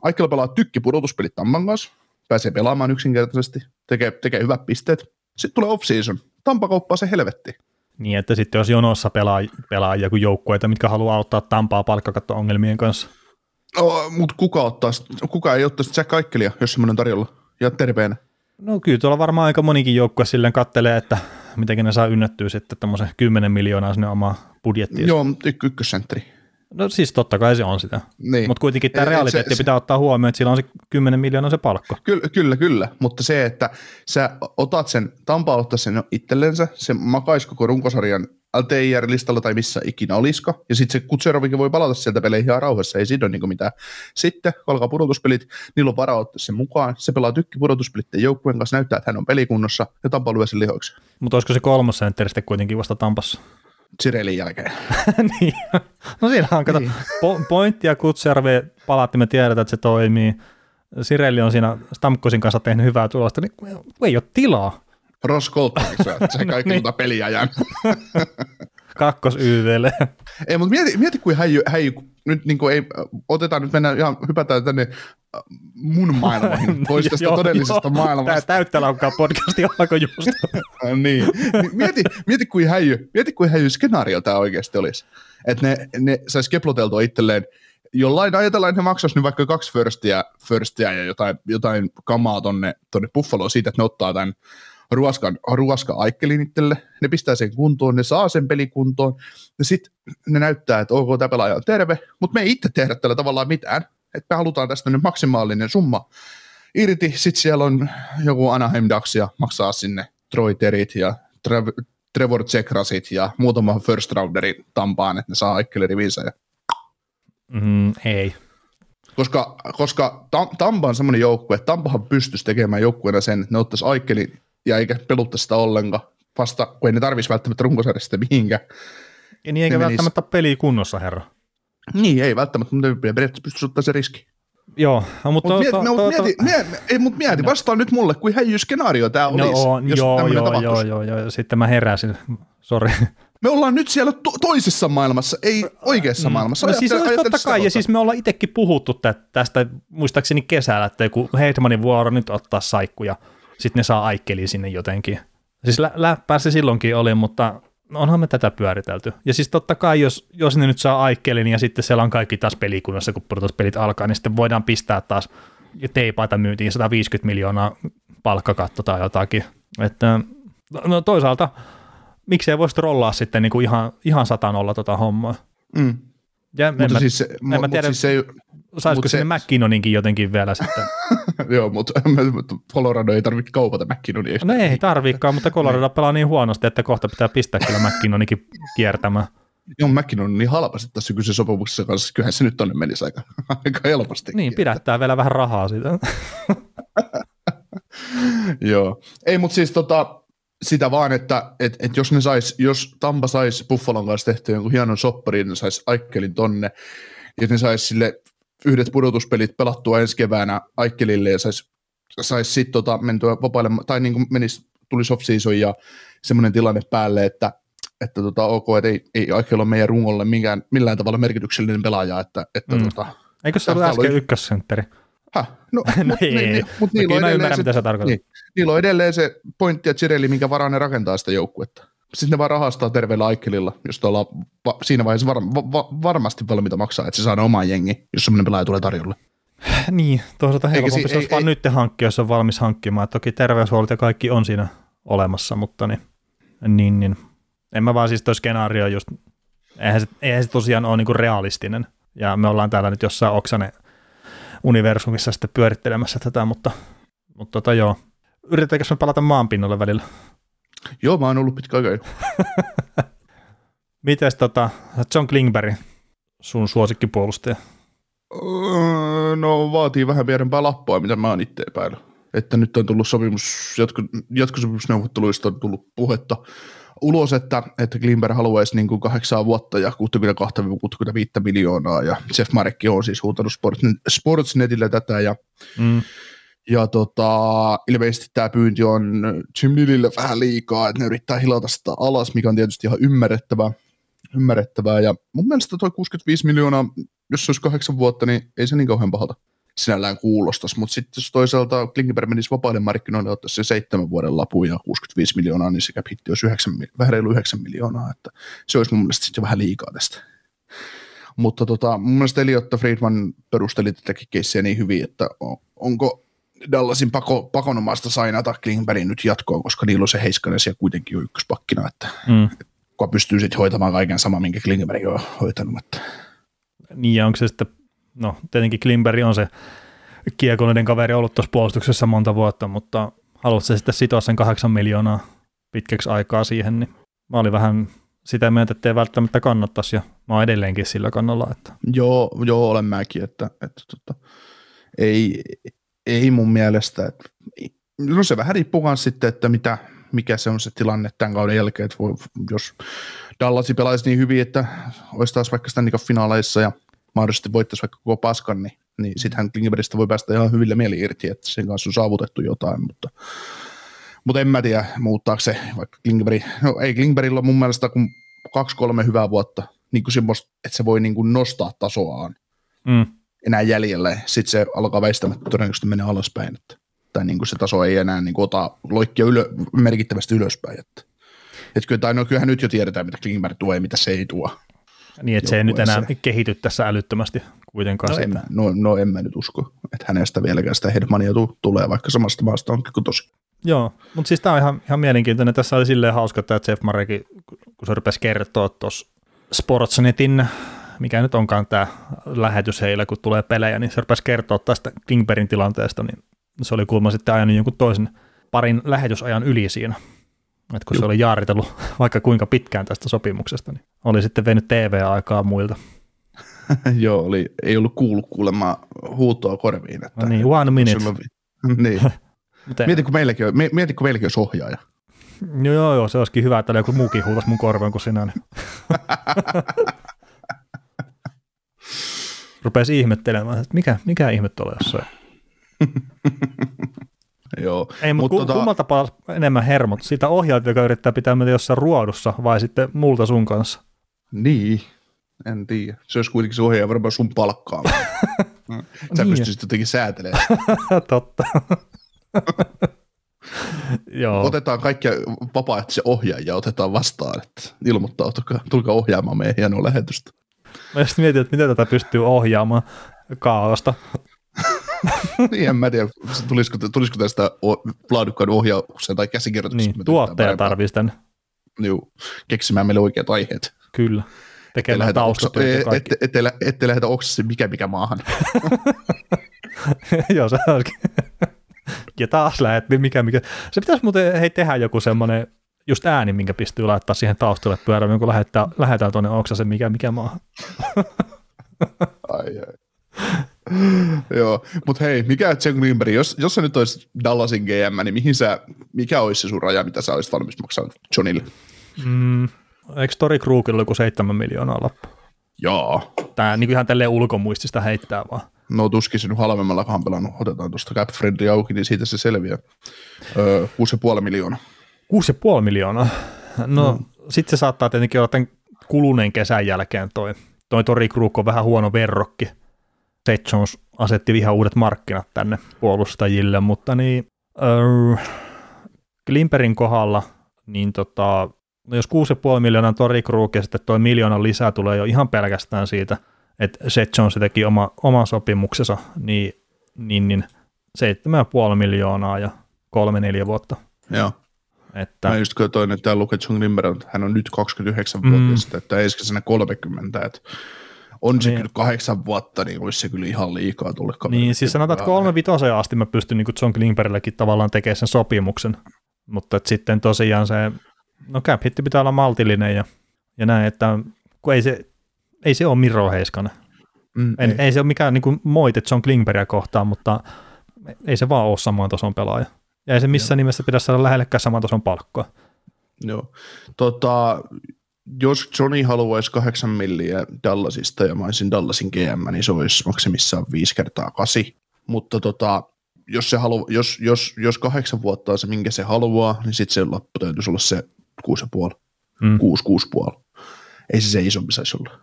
Eichel pelaa tykki pudotuspelit Tampan kanssa, pääsee pelaamaan yksinkertaisesti, tekee, tekee hyvät pisteet. Sitten tulee off-season, Tampa kauppaa se helvettiin. Niin, että sitten jos jonossa pelaa, pelaa joku joukkueita, mitkä haluaa auttaa Tampaa palkkakatto-ongelmien kanssa. No, mutta kuka ottaa, kuka ei ottaisi Jack Eichelia, jos semmoinen tarjolla, ja terveenä? No kyllä, tuolla varmaan aika monikin joukkue silleen kattelee, että mitenkin ne saa ynnättyä sitten tämmöisen kymmenen miljoonaa sinne omaa budjettiin. Joo, ykkössentteri. No siis totta kai se on sitä, niin. Mutta kuitenkin tämä realiteetti se, se, pitää ottaa huomioon, että sillä on se kymmenen miljoonaa se palkka. Kyllä, kyllä, kyllä, mutta se, että sä otat sen, Tampaa ottaa sen itsellensä, se makaisi koko runkosarjan L T I R-listalla tai missä ikinä oliska, ja sitten se Kutserovikin voi palata sieltä peleihin ihan rauhassa, ei siinä ole niinku mitään. Sitten, kun alkaa pudotuspelit, niillä on varaa ottaa sen mukaan, se pelaa tykki pudotuspelitten joukkueen kanssa, näyttää, että hän on pelikunnossa, ja Tampa lyö sen lihoiksi. Mutta olisiko se kolmas sentteri sitten kuitenkin vasta Tampassa? Cirelin jälkeen. Niin. No siinä on, kato, niin. po- pointtia Kutserve palaatti, me tiedetään, että se toimii. Cireli on siinä Stamkosin kanssa tehnyt hyvää tulosta, niin ei ole tilaa. Ross Coltmaniksi, että se kaikki muuta peliä jää. Kakkos Y V:lle. Ei, mutta mieti, mieti kuin häijy, häijy nyt niin kuin ei, otetaan nyt mennään ihan, hypätään tänne mun maailmoihin, pois tästä joo, todellisesta maailmasta. Tästä täyttä laukkaa podcasti alkoi just. Niin. Mieti, mieti kuin häijy, mieti kuin häijy skenaario tämä oikeasti olisi. Että ne, ne saisi keploteltua itselleen, jollain ajatellaan, että ne maksaisi nyt vaikka kaksi firstia, firstia ja jotain, jotain kamaa tonne, tonne Buffaloon siitä, että ne ottaa tämän ruoskan, ruoska Eichelin itselle, ne pistää sen kuntoon, ne saa sen pelikuntoon, ja sitten ne näyttää, että ok, tämä pelaaja on terve, mutta me ei itse tehdä tällä tavallaan mitään, että me halutaan tästä nyt maksimaalinen summa irti, sitten siellä on joku Anaheim Ducks ja maksaa sinne Troiterit ja Trev- Trevor Tsekrasit ja muutama first rounderin Tampaan, että ne saa Eichelin rivinsä. Ja mm, ei. Koska, koska Tam- Tampa on semmoinen joukkue, että Tampahan pystyisi tekemään joukkueena sen, että ne ottaisi Eichelin ja eikä pelutta sitä ollenkaan, vasta kun ei ne tarvitsisi välttämättä runkosarjasta mihinkään. Ja niin eikä välttämättä menis peliä kunnossa, herra. Niin, ei välttämättä, mutta periaatteessa pystyisi ottaa se riski. Joo, no, mutta... Mut mieti, to, to, mieti, to, to, mieti, mieti, ei, mutta mieti, no. Vastaa nyt mulle, kuin häijyskenaario tämä olisi, no, on, jos joo, tämmöinen joo, tapahtuisi. Joo, joo, joo, sitten mä heräsin, sori. Me ollaan nyt siellä to- toisessa maailmassa, ei oikeassa mm. maailmassa. No, siis ajattel, totta kai, ja siis me ollaan itsekin puhuttu tä- tästä, muistaakseni kesällä, että joku Heidmanin vuoro nyt ottaa saikkuja, sitten ne saa aikkeliin sinne jotenkin. Siis lä- läppää se silloinkin oli, mutta... No onhan me tätä pyöritelty. Ja siis totta kai, jos, jos ne nyt saa aikkelin ja sitten siellä on kaikki taas pelikunnassa, kun pudotuspelit alkaa, niin sitten voidaan pistää taas teipaita myyntiin sata viisikymmentä miljoonaa palkkakatto tai jotakin. Että, no toisaalta, miksei voisi trollaa sitten niin kuin ihan, ihan satanolla tota hommaa. Mm. Ja en mä, siis, en mä tiedä, siis ei, saisiko se... sinne McKinnoninkin jotenkin vielä sitten. Joo, mutta Colorado ei tarvitse kaupata McKinnonia. No ei tarviikaan, mutta Colorado pelaa niin huonosti, että kohta pitää pistää kyllä McKinnonikin kiertämään. Joo, McKinnon on niin halpa sitten tässä kyseisessä sopimuksessa kanssa. Kyllähän se nyt tonne menisi aika, aika helposti. Niin, pidättää vielä vähän rahaa siitä. Joo, ei mutta siis tota... Sitä vaan, että et, et jos ne sais, jos Tampa saisi Buffalon kanssa tehtyä jonkun hienon soppariin, ne saisi Eichelin tonne, ja ne saisi sille yhdet pudotuspelit pelattua ensi keväänä Eichelille, ja saisi sais sitten tota, mentyä vapaille, tai niin kuin menisi, tulisi off-season ja semmoinen tilanne päälle, että, että tota, ok, et ei, ei Eichel ole meidän rungolle minkään, millään tavalla merkityksellinen pelaaja. Että, että, mm. tota, eikö se ole äsken ykkössentteri? Häh? No, no ei, ni, ni, mut niillä on, mä ymmärrän, se, mitä sä tarkoitat. Niillä on edelleen se pointti ja Cirelli, minkä varaan ne rakentaa sitä joukkuetta. Sitten ne vaan rahastaa terveellä Eichelilla, josta ollaan va- siinä vaiheessa var- va- varmasti valmiita maksaa, että se saadaan omaan jengi, jos semmoinen pelaaja tulee tarjolle. Niin, toisaalta helpompi se olisi vaan nyt hankkia, jos on valmis hankkimaan. Toki terveyshuolet ja kaikki on siinä olemassa, mutta niin, niin, niin. En mä vaan siis toi skenaario just, eihän se, eihän se tosiaan ole niinku realistinen. Ja me ollaan täällä nyt jossain Oksanen universumissa sitten pyörittelemässä tätä, mutta, mutta tota joo. Yritetäänkö me palata maanpinnalle välillä? Joo, mä oon ollut pitkä aikaa jo. Mites tota John Klingberg, sun suosikkipuolustaja? No vaatii vähän vierempää lappaa, mitä mä oon itse päällä. Että nyt on tullut sopimus, jatko, jatkosopimusneuvotteluista on tullut puhetta ulos, että, että Klingberg haluaisi niin kuin kahdeksaa vuotta ja kuusikymmentäkaksi kuusikymmentäviisi miljoonaa, ja Jeff Marekki on siis huutanut Sportsnetillä tätä, ja, mm. ja tota, ilmeisesti tämä pyynti on Jim Litelle vähän liikaa, että ne yrittää hilata sitä alas, mikä on tietysti ihan ymmärrettävää, ymmärrettävää. Ja mun mielestä toi kuusikymmentäviisi miljoonaa, jos se olisi kahdeksan vuotta, niin ei se niin kauhean pahalta sinällään kuulostaisi, mutta sitten jos toisaalta Klingberg menisi vapaille markkinoille, ottaisi se seitsemän vuoden lapuun ja kuusikymmentäviisi miljoonaa, niin sekä hitti olisi vähän reilu yhdeksän miljoonaa, että se olisi mun mielestä sitten vähän liikaa tästä. Mutta tota, mun mielestä Elliotte Friedman perusteli tätäkin keissiä niin hyvin, että onko Dallasin pako, pakonomaista sainata Klingbergin nyt jatkoon, koska niillä on se Heiskanen siellä kuitenkin jo ykköspakkina, että mm. kuka pystyy sitten hoitamaan kaiken sama, minkä Klingberg on hoitanut. Että. Niin ja onko se sitten no, tietenkin Klingberg on se kiekollinen kaveri ollut tuossa puolustuksessa monta vuotta, mutta haluatko se sitten sitoa sen kahdeksan miljoonaa pitkäksi aikaa siihen, niin mä olin vähän sitä mieltä, että ei välttämättä kannattaisi, ja mä oon edelleenkin sillä kannalla. Että. Joo, joo, olen mäkin, että, että tota, ei, ei mun mielestä. Että, no se vähän riippuu myös sitten, että mitä, mikä se on se tilanne tämän kauden jälkeen, että voi, jos Dallasi pelaisi niin hyvin, että olisi taas vaikka sitä niin finaaleissa ja mahdollisesti voittaisi vaikka koko paskan, niin, niin sittenhän Klingbergistä voi päästä ihan hyvillä mieli irti, että sen kanssa on saavutettu jotain, mutta, mutta en mä tiedä, muuttaako se vaikka Klingberg, no ei Klingbergillä mun mielestä kuin kaksi kolme hyvää vuotta, niin kuin semmoista, että se voi niin kuin nostaa tasoaan mm. enää jäljelle, sitten se alkaa väistämättä todennäköisesti mennä alaspäin, että, tai niin kuin se taso ei enää niin kuin ota loikkia ylö, merkittävästi ylöspäin, että, että kyllä, tai no kyllähän nyt jo tiedetään, mitä Klingberg tuo ja mitä se ei tuo. Niin, että se ei nyt enää se kehity tässä älyttömästi kuitenkaan. No, sitä. En, no, no en mä nyt usko, että hänestä vieläkään sitä Hedmania tu- tulee, vaikka samasta maasta onkin kuin tosi. Joo, mutta siis tämä on ihan, ihan mielenkiintoinen. Tässä oli silleen hauska tämä Jeff Marekin, kun se rupesi kertoa tuossa Sportsnetin, mikä nyt onkaan tämä lähetys heillä, kun tulee pelejä, niin se rupesi kertoa tästä Klingbergin tilanteesta, niin se oli kuulemma sitten ajanut jonkun toisen parin lähetysajan yli siinä. Että kun Juh. se oli jaaritellut vaikka kuinka pitkään tästä sopimuksesta, niin oli sitten vennyt T V-aikaa muilta. Joo, oli, ei ollut kuullut kuulemaan huutoa korviin. Että no niin, one minute. Niin. Mieti, kun meilläkin, mieti, kun meilläkin olisi ohjaaja. No joo, joo, se olisikin hyvä, että joku muukin huutaisi mun korveen kuin sinä. Niin. rupesi ihmettelemään, että mikä, mikä ihme tuolla jossain. Joo. Ei, mutta tota... kummalta tapaa enemmän hermot. Siitä ohjaat, joka yrittää pitää meitä jossain ruodussa, vai sitten multa sun kanssa? Niin, en tiedä. Se olisi kuitenkin se ohjaaja varmaan sun palkkaa. Sä niin pystyisit jotenkin säätelemään. Totta. Joo. Otetaan kaikkia vapaaehtoisia ohjaajia, otetaan vastaan, että ilmoittautukaa, tulkaa ohjaamaan meidän hienoa lähetystä. Mä just mietin, että miten tätä pystyy ohjaamaan kaaosta. Niin, en mä tiedä, tulisiko, tulisiko tästä laadukkaan ohjaukseen tai käsikirjoitukseen. Niin, tuottaja tarvitsee tämän. Juu, keksimään meille oikeat aiheet. Kyllä, tekemään taustatyöt ja kaikki. Ette, ette, ette, ette lähetä oksa se mikä mikä maahan. Joo, se olisikin. Ja taas lähettiin mikä mikä. Se pitäisi muuten hei, tehdä joku semmoinen just ääni, minkä pystyy laittaa siihen taustalle pyörämään, kun lähetään, lähetään tuonne oksa se mikä mikä maahan. Ai ai. Joo, mutta hei, mikä John Klingberg, jos, jos sä nyt olisit Dallasin G M, niin mihin sä, mikä olisi se sun raja, mitä sä olisit valmis maksaa Johnille? Mm, eikö Tori Kruukilla joku seitsemän miljoonaa lappu? Joo. Tää niin ihan tälleen ulkomuistista heittää vaan. No tuskin se nyt halvemmalla kampelannut, otetaan tuosta Cap Friendly auki, niin siitä se selviää. Öö, kuusi pilkku viisi miljoonaa. kuusi pilkku viisi miljoonaa? No, mm. sit se saattaa tietenkin olla tämän kuluneen kesän jälkeen toi. Toi Tori Kruuk on vähän huono verrokki. Seth Jones asetti ihan uudet markkinat tänne puolustajille, mutta niin öö, Klimperin kohdalla, niin tota, no jos kuusi pilkku viisi miljoonaa Tori Kruuk ja sitten toi miljoonan lisää tulee jo ihan pelkästään siitä, että Seth Jones teki oma, oman sopimuksensa, niin, niin, niin seitsemän pilkku viisi miljoonaa ja kolme neljä vuotta. Joo. Että, mä just katsoin, että tämä Luke Junglimber, hän on nyt kaksikymmentäyhdeksän vuotias, mm. että ensi kesänä kolmekymmentä, että on se niin. Kyllä kahdeksan vuotta, niin olisi se kyllä ihan liikaa tullut. Niin, siis sanotaan, että kolme vitoseen asti mä pystyn niin John Klingbergillekin tavallaan tekemään sen sopimuksen, mutta sitten tosiaan se, no cap-hitti pitää olla maltillinen ja, ja näin, että kun ei se, ei se ole Miro Heiskanen. Mm, ei, ei se ole mikään niin kuin moite John Klingbergia kohtaan, mutta ei se vaan ole saman tason pelaaja. Ja ei se missään Joo. nimessä pidä saada lähellekään saman tason palkkoa. Joo, tota... Jos Johnny haluaisi kahdeksan milliä Dallasista ja mä olisin Dallasin G M, niin se olisi maksimissaan viisi kertaa kasi. Mutta tota, jos, se halu, jos, jos, jos kahdeksan vuotta on se, minkä se haluaa, niin sitten se lappu täytyisi olla se kuusi ja puoli, mm. kuusi, kuusi puoli. Ei se se isompi saisi olla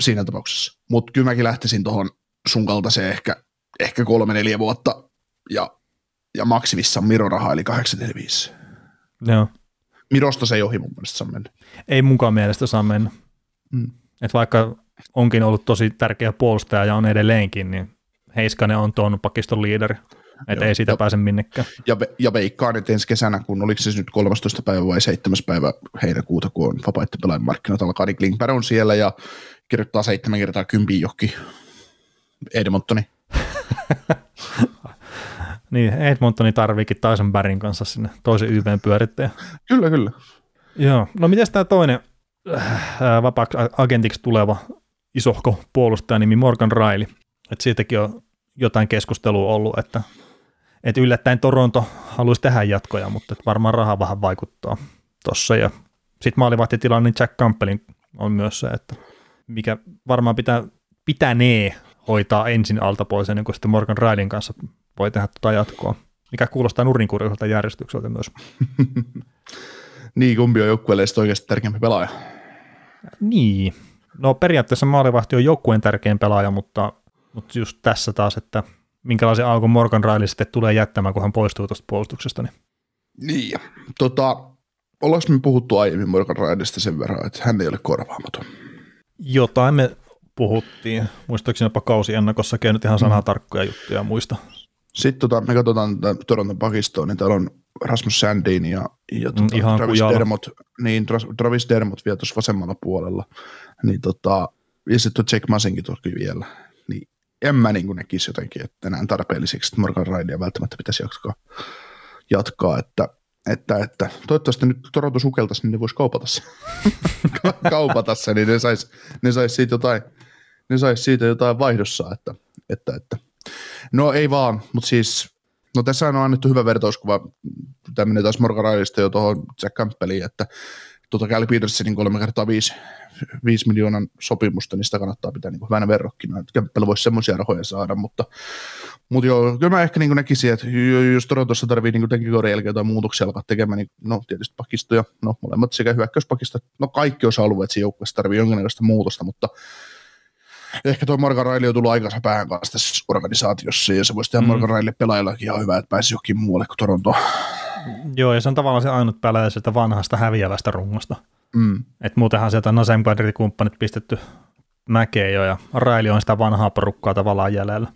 siinä tapauksessa. Mutta kyllä mäkin lähtisin tuohon sun kaltaiseen ehkä, ehkä kolme, neljä vuotta ja, ja maksimissaan Miro-raha, eli kahdeksan pilkku neljäkymmentäviisi. Joo. No. Mirosta se ei ohi mun mielestä saa mennä. Ei munkaan mielestä saa mennä. Mm. Et vaikka onkin ollut tosi tärkeä puolustaja ja on edelleenkin, niin Heiskanen on tuon pakiston liideri. Että ei siitä ja, pääse minnekään. Ja, ja veikkaan, että ensi kesänä, kun oliko se nyt kolmastoista päivä vai seitsemäs päivä heinäkuuta, kun on vapaitten pelaajien markkinat alkaa, niin Klingberg on siellä ja kirjoittaa seitsemän kertaa kympiin johonkin Edmontoni. Niin, Edmontoni tarviikin Tyson Barrin kanssa sinne toisen Y V:n pyörittäjä. Kyllä, kyllä. Joo, no mites tämä toinen äh, vapaaksi agentiksi tuleva isohko puolustaja nimi Morgan Reilly, että siitäkin on jotain keskustelua ollut, että et yllättäen Toronto haluaisi tehdä jatkoja, mutta et varmaan raha vähän vaikuttaa tuossa. Ja sitten maalivahtitilanne niin Jack Campbellin on myös se, että mikä varmaan pitää, pitänee hoitaa ensin alta pois ennen kuin sitten Morgan Reillyn kanssa voi tehdä tuota jatkoa, mikä kuulostaa nurinkuriselta järjestykseltä myös. Niin, kumpi on joukkueelle oikeasti tärkeämpi pelaaja? Niin. No periaatteessa maalivahti on joukkueen tärkein pelaaja, mutta, mutta just tässä taas, että minkälaisen aukon Morgan Reilly sitten tulee jättämään, kun hän poistuu tuosta puolustuksesta. Niin, niin. Tota, ollaanko me puhuttu aiemmin Morgan Reillystä sen verran, että hän ei ole korvaamaton? Jotain me puhuttiin. Muistaakseni jopa kausiennakossakin, nyt ihan sanatarkkoja juttuja muista. Sitten tota, me katsotaan Toronton pakistoon, niin täällä on Rasmus Sandin ja, ja tuota, mm, Travis, Dermott, niin, Travis Dermott vielä tuossa vasemmalla puolella. Niin, tota, ja sitten Jack Masinkin toki vielä. Niin, en mä niin näkisi jotenkin, että enää tarpeelliseksi, että Morgan Reillyä välttämättä pitäisi jatkaa. jatkaa että, että, että, toivottavasti nyt Toronto sukeltaisi, niin ne voisi kaupata sen. kaupata sen, niin ne saisi sais siitä, sais siitä jotain vaihdossa, että... että, että No ei vaan, mutta siis, no tässä on annettu hyvä vertauskuva, tämä menee taas Morgan Reillystä jo tuohon Jack Campbelliin, että tuota Cal Petersenin kolme kertaa viisi viisi miljoonan sopimusta, niin sitä kannattaa pitää niin hyvänä verrokkina. Campbell voisi semmoisia rahoja saada, mutta, mutta joo, kyllä mä ehkä niin näkisin, että jos Torontossa tarvii niin tämänkin kauden jälkeen jotain muutoksia alkaa tekemään, niin no tietysti pakistoja, no molemmat sekä hyökkäyspakista, no kaikki osa-alueet siinä joukkueessa tarvii jonkinlaista muutosta, mutta ehkä tuo Morgan Reilly on tullut aikansa päähän kanssa tässä organisaatiossa, ja se voisi tehdä mm. Morgan Reilly pelaajallakin ihan hyvä, että pääsi johonkin muualle kuin Torontoon. Joo, ja se on tavallaan se ainut pelaaja sieltä vanhasta häviävästä rungosta. Mm. Että muutenhan sieltä on no sen kumppanit pistetty mäkeen jo, ja Reilly on sitä vanhaa porukkaa tavallaan jäljellä.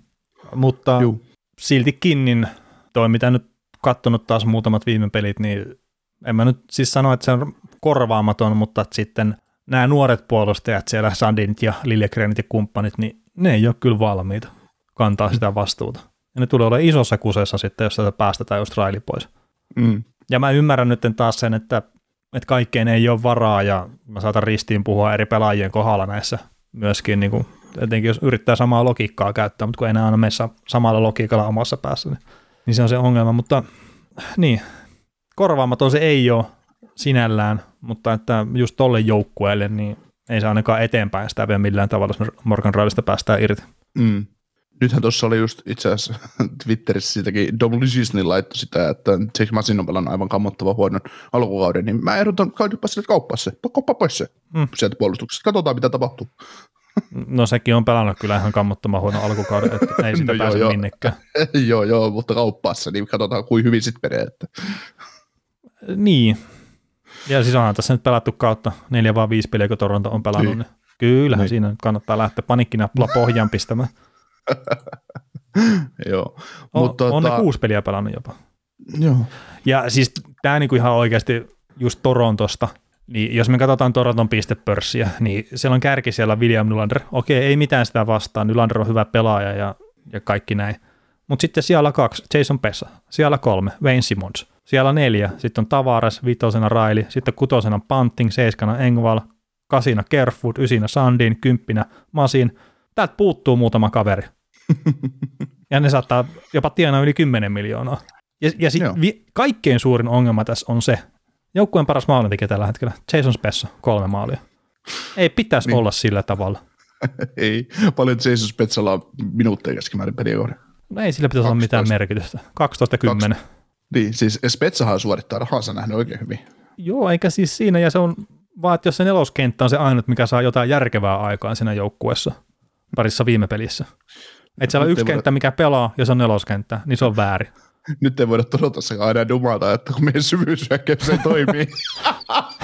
Mutta Juh. siltikin, niin toi mitä nyt katsonut taas muutamat viime pelit, niin en mä nyt siis sano, että se on korvaamaton, mutta sitten nämä nuoret puolustajat siellä, Sandinit ja Liljegrenit ja kumppanit, niin ne ei ole kyllä valmiita kantaa sitä vastuuta. Ja ne tulee olemaan isossa kusessa sitten, jos päästetään just Reilly pois. Mm. Ja mä ymmärrän nyt taas sen, että, että kaikkeen ei ole varaa, ja mä saatan ristiin puhua eri pelaajien kohdalla näissä myöskin, niin kuin, etenkin jos yrittää samaa logiikkaa käyttää, mutta kun ei enää aina meissä samalla logiikalla omassa päässä, niin, niin se on se ongelma. Mutta niin, korvaamaton se ei ole sinällään, mutta että just tolle joukkueelle niin ei se ainakaan eteenpäin sitä vielä millään tavalla, jos Morgan Reillystä päästään irti. Mm. Nythän tuossa oli just itse asiassa Twitterissä siitäkin Dom Lucisnin laittoi sitä, että Jack Masin on pelannut aivan kammottavan huonon alkukauden, niin mä ehdotan kautta sille, että kauppaa se, kauppaa pois se mm. sieltä puolustuksesta, katsotaan mitä tapahtuu. No sekin on pelannut kyllä ihan kammottavan huonon alkukauden, että ei sitä no, pääse joo, minnekään. Joo, joo, mutta kauppaa se, niin katsotaan kuin hyvin sitten menee. Että. Niin. Ja siis onhan tässä nyt pelattu kautta neljä vaan viisi peliä, kun Toronto on pelannut. Niin. Kyllähän niin. Siinä kannattaa lähteä panikkinappula pohjaan pistämään. Joo. On, mutta, on ta... ne kuusi peliä pelannut jopa. Joo. Ja siis tämä niinku ihan oikeasti just Torontosta. Niin jos me katsotaan Toronton pistepörssiä, niin siellä on kärki siellä William Nylander. Okei, ei mitään sitä vastaan. Nylander on hyvä pelaaja ja, ja kaikki näin. Mutta sitten siellä kaksi, Jason Pessa. Siellä kolme, Wayne Simmonds. Siellä neljä, sitten on Tavares, vitosena Reilly, sitten kutosena Panting, seiskana Engvall, kasina Kerfoot, ysinä Sandin, kymppinä Masin. Täältä puuttuu muutama kaveri. Ja ne saattaa jopa tienaa yli kymmenen miljoonaa. Ja, ja sitten vi- kaikkein suurin ongelma tässä on se, joukkueen paras maalintekijä tällä hetkellä, Jason Spezza, kolme maalia. Ei pitäisi niin olla sillä tavalla. Ei, paljon Jason Spezzalla on minuutteja keskimäärin peliä kohden. No ei sillä pitäisi kaksitoista olla mitään merkitystä. kaksitoista kymmenen. Niin, siis Spezzahan suorittaa rahansa nähnyt oikein hyvin. Joo, eikä siis siinä, ja se on vaan, että jos se neloskenttä on se ainut, mikä saa jotain järkevää aikaan siinä joukkueessa, parissa viime pelissä. Että siellä on yksi kenttä, voida... mikä pelaa, ja se on neloskenttä, niin se on väärin. Nyt ei voida todotassakaan aina dumata, että kun meidän syvyyshyökkäys se toimii.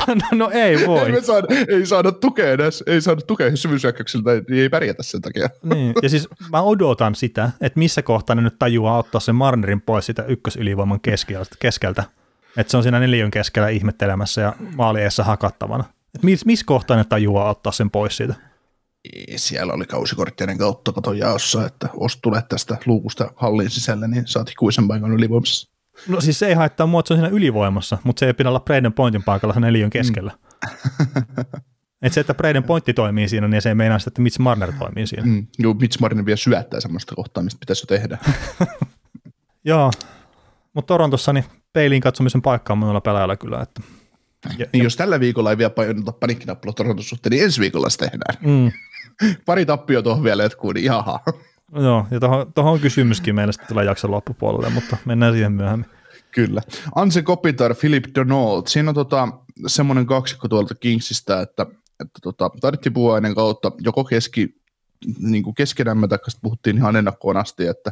no, no ei voi. Ei, me saada, ei saada tukea edes, ei saada tukea syvyyshyökkäyksiltä, ei pärjätä sen takia. Niin, ja siis mä odotan sitä, että missä kohtaa ne nyt tajuaa ottaa sen Marnerin pois sitä ykkösylivoiman keskeltä. Että se on siinä neljön keskellä ihmettelemässä ja maalieessa hakattavana. Että missä mis kohtaa ne tajuaa ottaa sen pois siitä? Siellä oli kausikorttien kautta katon jaossa, että os tulee tästä luukusta hallin sisälle, niin saat ikuisen paikan ylivoimassa. No siis se ei haittaa mua, että se on siinä ylivoimassa, mutta se ei pidä olla Brayden Pointin paikalla sen neljön keskellä. Mm. Että se, että Brayden Pointti toimii siinä, niin se ei meinaa sitä, että Mitch Marner toimii siinä. Mm. Joo, Mitch Marner vielä syöttää semmoista kohtaa, mistä pitäisi jo tehdä. Joo, mutta Torontossa niin peiliin katsomisen paikka on monella pelaajalla kyllä, että... Ja, niin jos tällä viikolla ei vielä painota panikkinappula Toronton suhteen, niin ensi viikolla sitä tehdään. Mm. Pari tappioa tuohon vielä jatkuun, niin jaha. Joo, ja tuohon on kysymyskin meillä sitten tulee jakson loppupuolelle, mutta mennään siihen myöhemmin. Kyllä. Anze Kopitar, Philip Danault. Siinä on tota, semmoinen kaksikko tuolta Kingsistä, että, että tota, tarvittiin puhua ennen kautta joko keski, niin kuin keskenämme, tai puhuttiin ihan ennakkoon asti, että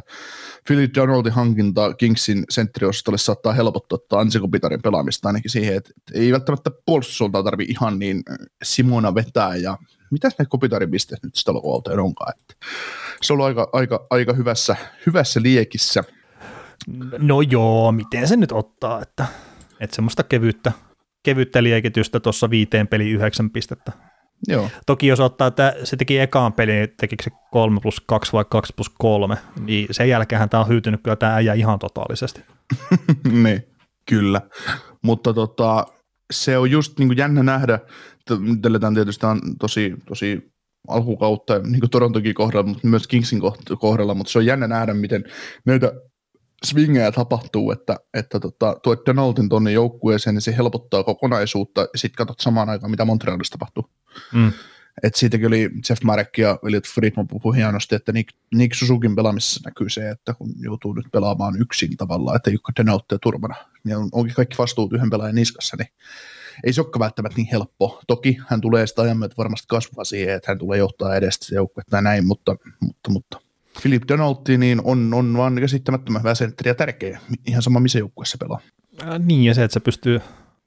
Philip Donaldin hankinta Kingsin sentteriosastolle saattaa helpottaa ottaa Anze Kopitarin pelaamista ainakin siihen, että ei välttämättä puolustussuuntaan tarvitse ihan niin Simona vetää, ja mitäs ne Kopitarin pisteet nyt sitä lopulta onkaan, että se on ollut aika, aika, aika hyvässä, hyvässä liekissä. No joo, miten se nyt ottaa, että, että semmoista kevyyttä, kevyyttä liekitystä tuossa viiteen peli yhdeksän pistettä. Joo. Toki jos ottaa, että se teki ekaan pelin, tekikö se kolme plus kaksi vai kaksi plus kolme, niin sen jälkeenhän tämä on hyytynyt kyllä tämä äijä ihan totaalisesti. Niin, kyllä. Mutta tota, se on just niin kuin jännä nähdä, nyt eletään tietysti tosi, tosi alkukautta, niin kuin Torontokin kohdalla, mutta myös Kingsin kohdalla, mutta se on jännä nähdä, miten näitä swingejä tapahtuu, että, että tota, tuot Donaldin tuonne joukkueeseen, niin se helpottaa kokonaisuutta, ja sitten katsot samaan aikaan, mitä Montrealissa tapahtuu. Mm. Että siitäkin oli Jeff Marek ja Elliotte Friedman puhui hienosti, että Nick, Nick Suzukin pelaamisessa näkyy se, että kun joutuu nyt pelaamaan yksin tavallaan, että ei ole Danauttia turvana, niin onkin kaikki vastuut yhden pelaajan niskassa, niin ei se olekaan välttämättä niin helppoa. Toki hän tulee sitä ajan myötä varmasti kasvaa siihen, että hän tulee johtaa edestä joukkuetta ja näin, mutta, mutta, mutta. Philip Danault niin on, on vaan käsittämättömän hyvä sentteri ja tärkeä, ihan sama missä joukkueessa pelaa. Äh, niin ja se, että se pystyy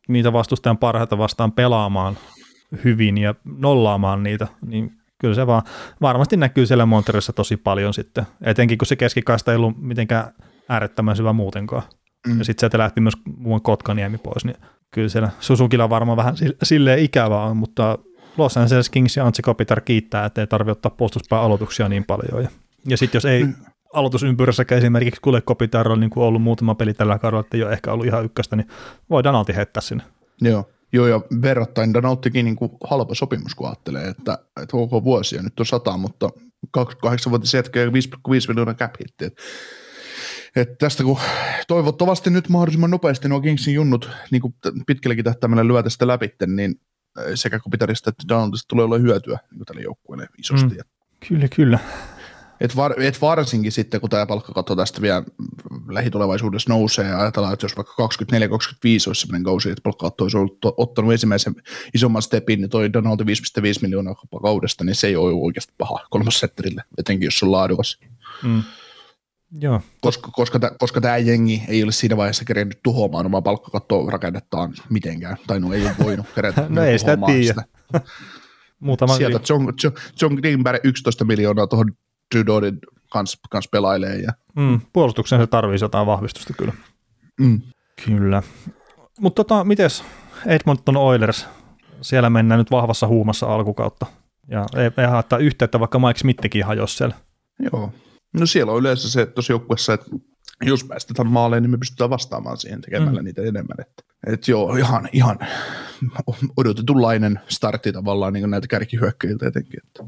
niitä vastustajan parhaita vastaan pelaamaan hyvin ja nollaamaan niitä, niin kyllä se vaan varmasti näkyy siellä Monterissa tosi paljon sitten, etenkin kun se keskikaista ei ollut mitenkään äärettömän syvä muutenkaan. Mm. Ja sitten sieltä lähti myös muun Kotkaniemi pois, niin kyllä siellä Suzukilla varmaan vähän silleen ikävää on, mutta Los Angeles Kings ja Anze Kopitar kiittää, ettei tarvitse ottaa puolustuspään aloituksia niin paljon. Ja, ja sitten jos ei mm. aloitusympyrässäkään esimerkiksi Kalle Kopitarilla niin kuin ollut muutama peli tällä kaudella, että ei ole ehkä ollut ihan ykköstä, niin voi Danalti heittää sinne. Joo. Joo, ja verrattain Danaulttikin niin kuin halpa sopimus, kun ajattelee, että, että koko vuosi ja nyt on sata, mutta kaksikymmentäkahdeksanvuotias jätkä ja viisi pilkku viisi miljoonaa cap hitti. Et, et tästä kun toivottavasti nyt mahdollisimman nopeasti nuo Kingsin junnut niin kuin pitkälläkin tähtäimellä lyötä sitä läpitte, niin sekä Kopitarista että Danaultista tulee olla hyötyä niin tälle joukkueelle isosti. Mm, kyllä, kyllä. Et, var, et varsinkin sitten, kun tämä palkkakatto tästä vielä lähitulevaisuudessa nousee ja ajatellaan, että jos vaikka kaksikymmentäneljä kaksikymmentäviisi olisi sellainen kausi, että palkkakatto olisi ollut, ottanut ensimmäisen isomman stepin, niin toi Donaldi viisi pilkku viisi miljoonaa kaudesta, niin se ei ole oikeasti paha kolmossetterille, etenkin jos on laadukas. Mm. Joo. Koska, koska, koska tämä jengi ei ole siinä vaiheessa kerennyt tuhoamaan omaa palkkakattoa rakennettaan mitenkään, tai no ei ole voinut kerennyt no ei sitä tiedä. Sieltä John, John, John Klingberg yksitoista miljoonaa tuohon Drew Doughtyn kanssa kans pelailee. Ja. Mm, puolustuksen se tarvitsee jotain vahvistusta kyllä. Mm. Kyllä. Mutta tota, mites Edmonton Oilers? Siellä mennään nyt vahvassa huumassa alkukautta. Ja ei, ei haittaa yhteyttä, vaikka Mike Smithikin hajosi siellä. Joo. No siellä on yleensä se, että tuossa joukkueessa, että jos päästetään maaleen, niin me pystytään vastaamaan siihen tekemällä mm. niitä enemmän. Että et joo, ihan, ihan odotetunlainen startti tavallaan niin näitä kärkihyökkäjiltä etenkin. Että.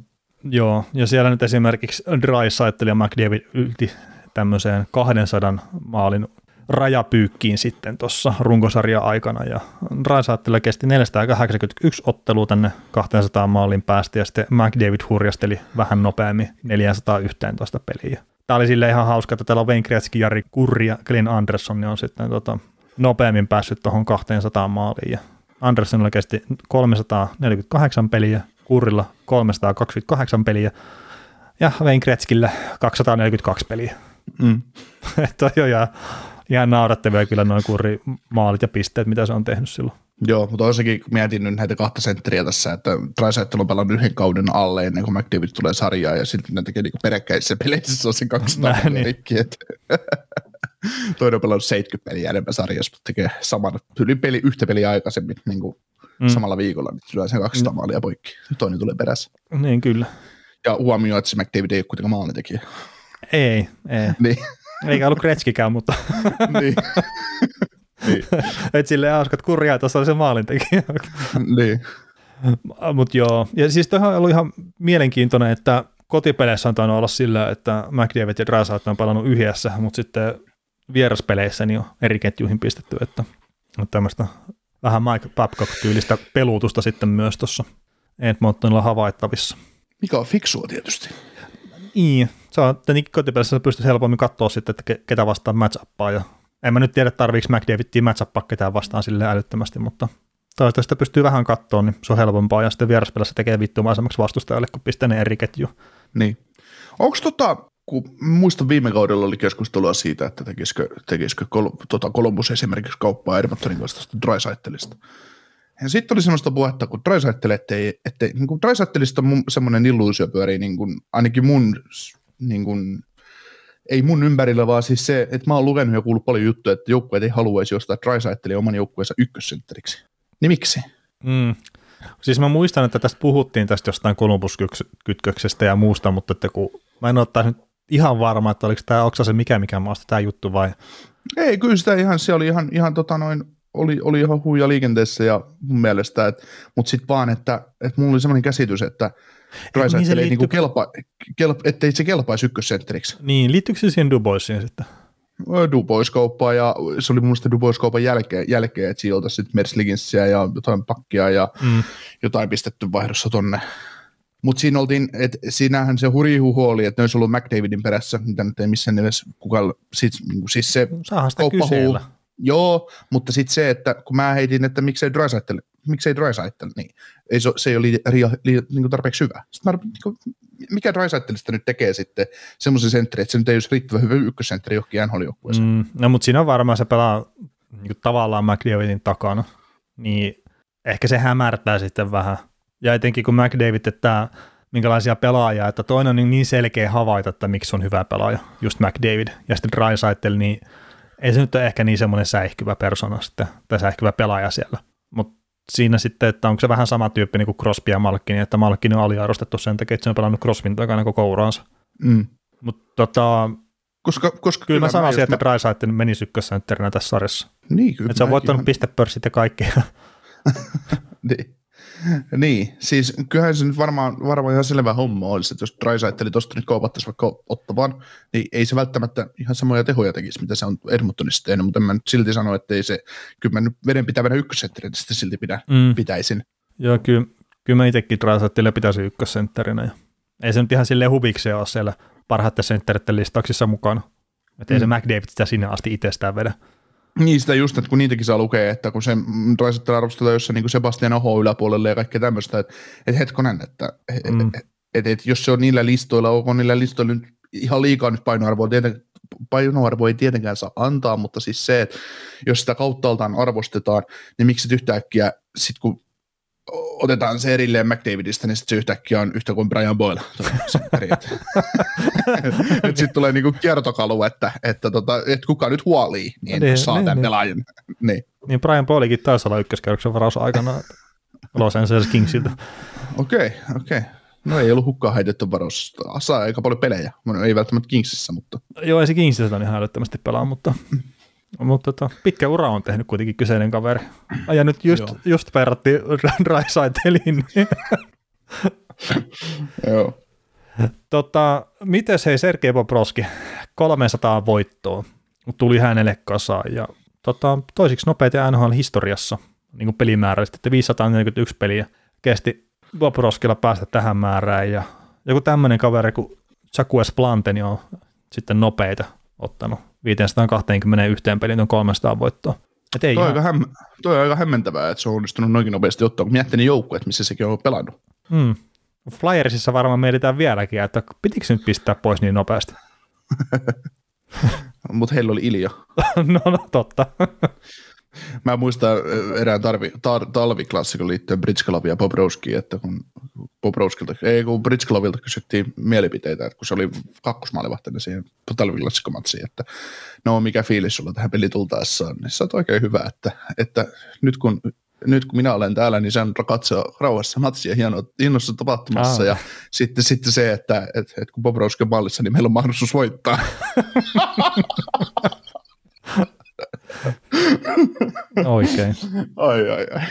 Joo, ja siellä nyt esimerkiksi Draisaitl ja McDavid ylti tämmöiseen kahdensadan maalin rajapyykkiin sitten tuossa runkosarjan aikana, ja Draisaitl kesti neljäsataakahdeksankymmentäyksi ottelua tänne kahdensadan maalin päästä, ja sitten McDavid hurjasteli vähän nopeammin neljäsataayksitoista peliä. Tämä oli silleen ihan hauska, että täällä on Wayne Gretzky, Jari Kurri ja Glenn Andersson, niin on sitten tota, nopeammin päässyt tuohon kahdensadan maaliin, ja Anderssonilla kesti kolmesataaneljäkymmentäkahdeksan peliä, Kurrilla kolmesataakaksikymmentäkahdeksan peliä ja Wayne Gretzkillä kaksisataaneljäkymmentäkaksi peliä. Mm. Toi on ihan, ihan naurattavia kyllä noin Kurri maalit ja pisteet, mitä se on tehnyt silloin. Joo, mutta toisenkin mietin nyt näitä kahta sentteriä tässä, että Draisaitl on pelannut yhden kauden alle ennen kuin McDavid tulee sarjaan ja sitten ne tekee niin peräkkäisissä peleissä sen kaksisataa rikkiä. Toinen on pelannut seitsemänkymmentä peliä enemmän sarjassa, mutta tekee saman peli, yhtä peliä aikaisemmin niin kuin Mm. samalla viikolla, niin tulee sen kaksisataa mm. maalia poikki. Toinen tulee perässä. Niin, kyllä. Ja huomioon, että se McDavid ei ole kuitenkaan maalintekijä. Ei, ei. Niin. Eikä ollut Kretskikään, mutta. Niin. Niin. Et silleen hauskat kurjaa, tuossa oli se maalintekijä. Niin. Mut joo. Ja siis toihan on ollut ihan mielenkiintoinen, että kotipeleissä on tainnut olla sillä, että McDavid ja Draisaitl on pelannut yhdessä, mutta sitten vieraspeleissä niin on eri ketjuihin pistetty, että on tämmöistä vähän Mike Babcock-tyylistä peluutusta sitten myös tuossa Edmontonilla havaittavissa. Mikä on fiksua tietysti. Niin, se on, että kotipelässä pystyt helpommin katsoa sitten, että ketä vastaan match-appaa. Ja en mä nyt tiedä, tarviiko McDavidia match-appaa ketään vastaan silleen älyttömästi, mutta toivottavasti sitä pystyy vähän katsoa, niin se on helpompaa. Ja sitten vieraspelässä tekee vittumaisemmaksi vastustajalle, kun pistää ne eri ketju. Niin. Onko tota, kun muistan viime kaudella oli keskustelua siitä, että tekisikö, tekisikö Kol, tota Columbus esimerkiksi kauppaa Edmontonin kanssa tästä Draisaitlista. Ja sitten oli semmoista puhetta, kun Draisaitl, ettei, ettei, niin kuin Draisaitlista semmoinen illuusio pyörii niin kuin, ainakin mun, niin kuin, ei mun ympärillä, vaan siis se, että mä oon lukenut ja kuullut paljon juttuja, että joukkueet ei haluaisi ostaa Draisaitlin oman joukkueensa ykkössentteriksi. Niin miksi? Mm. Siis mä muistan, että tästä puhuttiin tästä jostain Columbus-kytköksestä ja muusta, mutta että kun mä en ottais nyt ihan varma, että oliko tämä Oksasen mikä mikä maasta tämä juttu vai? Ei, kyllä sitä ihan, se oli ihan, ihan tota noin, oli, oli ihan huija liikenteessä ja mun mielestä, et, mutta sitten vaan, että et mulla oli sellainen käsitys, että Draisaitl ei liitty... niinku kelpa, kelp, ettei se kelpaisi ykkössentteriksi. Niin, liittyykö se siihen Duboisiin sitten? Dubois-kauppaa, ja se oli mun mielestä Dubois-kaupan jälkeen, jälkeen että siinä oltaisiin sitten Merzliginssiä ja jotain pakkia ja mm. jotain pistetty vaihdossa tonne. Mutta siinä oltiin, että siinähän se hurihuhu oli, että ne olisi ollut McDavidin perässä, mitä nyt ei missään nimessä kukaan, siis, siis se kauppahuu. Joo, mutta sitten se, että kun mä heitin, että miksei Draisaitl, miksei Draisaitl, niin ei se, se ei ole li, li, li, niin tarpeeksi hyvä. Sitten mä, niin, mikä Draisaitlista nyt tekee sitten semmoisen sentterin, että se nyt ei olisi riittävän hyvä ykkössentteri johonkin N H L-joukkueeseen. Mm, no mutta siinä on varmaan, se pelaa niin tavallaan McDavidin takana, niin ehkä se hämärtää sitten vähän. Ja etenkin kun McDavid, että minkälaisia pelaajia, että toinen on niin selkeä havaita, että miksi on hyvä pelaaja, just McDavid. Ja sitten Draisaitl, niin ei se nyt ole ehkä niin semmoinen säihkyvä persona sitten, tai säihkyvä pelaaja siellä. Mutta siinä sitten, että onko se vähän sama tyyppi niin kuin Crosby ja Malkin, että Malkin on aliarvostettu sen takia, että se on pelannut Crosbyn takana koko uraansa. Mm. Mutta tota, koska, koska kyllä mä sanoisin, että mä... Draisaitl menisi ykkössentterinä tässä sarjassa. Niin, kyllä. Että se on voittanut ihan... pistepörssit ja kaikkea. Niin. Niin, siis kyllähän se nyt varmaan, varmaan ihan selvä homma olisi, että jos Draisaitteli tuosta nyt kaupattaisi vaikka Ottavaan, niin ei se välttämättä ihan samoja tehoja tekisi, mitä se on Edmontonissa tehnyt, mutta en mä nyt silti sano, että ei se, kyllä mä nyt veden pitävänä ykkössentterinä sitä silti pidä, mm. pitäisin. Joo, kyllä, kyllä mä itsekin Draisaitteliä pitäisi ykkössentterinä, ja ei se nyt ihan silleen huvikseen ole siellä parhaiden sentteritten listauksissa mukana, että mm. ei se McDavid sitä sinne asti itsestään vedä. Niin sitä just, että kun niitäkin saa lukea, että kun se Draisaitl arvostetaan jossain niin Sebastian Oho yläpuolelle ja kaikkea tämmöistä, että et hetkonen, että mm. et, et, et, jos se on niillä listoilla, onko niillä listoilla nyt ihan liikaa nyt painoarvoa, tieten, painoarvoa ei tietenkään saa antaa, mutta siis se, että jos sitä kauttaaltaan arvostetaan, niin miksi sitten yhtäkkiä, sit kun otetaan se erilleen McDavidista, niin sitten se yhtäkkiä on yhtä kuin Brian Boyle. Nyt sitten tulee niinku kiertokalu, että, että, tota, että kuka nyt huolii, niin ne, saa ne, tämän ne. pelaajan. Niin. Niin Brian Boylekin taisi olla ykköskerroksen varaus aikana Los Angeles Kingsiltä. Okei, okay, okei. Okay. No ei ollut hukkaan heitetty varaus. Saa aika paljon pelejä. Ei välttämättä Kingsissä, mutta... Joo, ei se Kingsissä on ihan älyttömästi pelaa, mutta... Mutta tota, pitkä ura on tehnyt kuitenkin kyseinen kaveri. Ja nyt just, just verrattiin Draisaitliin. Joo. Tota, mites hei Sergei Bobrovski, kolmesataa voittoa tuli hänelle kasaan. Ja tota, toisiksi nopeita N H L-historiassa niin kuin pelimääräisesti, että viisisataaneljäkymmentäyksi peliä kesti Bobrovskilla päästä tähän määrään. Ja joku tämmöinen kaveri kuin Jacques Esplante niin on sitten nopeita ottanut. viisisataakaksikymmentäyksi peliin on kolmesataa voittoa. Et ei toi, ihan... aika hämm- toi on aika hämmentävää, että se on onnistunut noinkin nopeasti ottaa, kun miettii ne joukkueet, missä sekin on pelannut. Mm. Flyersissa varmaan mietitään vieläkin, että pitikö nyt pistää pois niin nopeasti? Mutta heillä oli Ilja. no, no totta. Mä muistan erään tarvi, tar, talviklassikon liittyen Britskalaviin ja Bobrovskiin, että kun, ei, kun Britskalavilta kysyttiin mielipiteitä, että kun se oli kakkosmaalivahtainen siihen talviklassikomatsiin, että no mikä fiilis sulla tähän pelitultaessaan, niin sä oot oikein hyvä, että, että nyt, kun, nyt kun minä olen täällä, niin sä katsoa rauhassa matsia hienossa tapahtumassa ah. ja sitten, sitten se, että, että, että, että kun Bobrovski on mallissa, niin meillä on mahdollisuus voittaa. Oikein. Ai, ai, ai.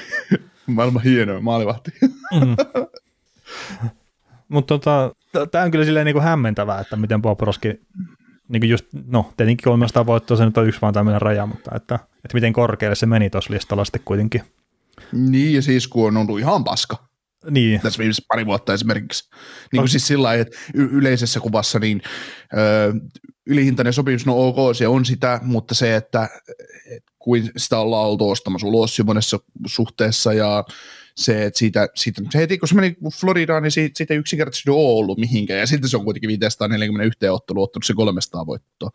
Maailman hienoa maalivahti. Mm. Mutta tota, tämä on kyllä silleen niinku hämmentävää, että miten Bobrovski, niinku just, no tietenkin kolmesta voittoa, se nyt on yksi vaan tämmöinen raja, mutta että, että miten korkealle se meni tuossa listalla sitten kuitenkin. Niin, ja siis kun on ollut ihan paska. Niin. Tässä viimeisessä pari vuotta esimerkiksi. Niin kuin siis sillä lailla, että y- yleisessä kuvassa niin öö, ylihintainen sopimus, no ok, se on sitä, mutta se, että et, kuin sitä ollaan oltu ostamassa ulos jo monessa suhteessa ja se, että siitä, siitä heti kun se meni Floridaan, niin siitä, siitä ei yksinkertaisesti ole ollut mihinkään ja silti se on kuitenkin viisisataaneljäkymmentäyksi ottelu ottanut se kolmesataa voittoa.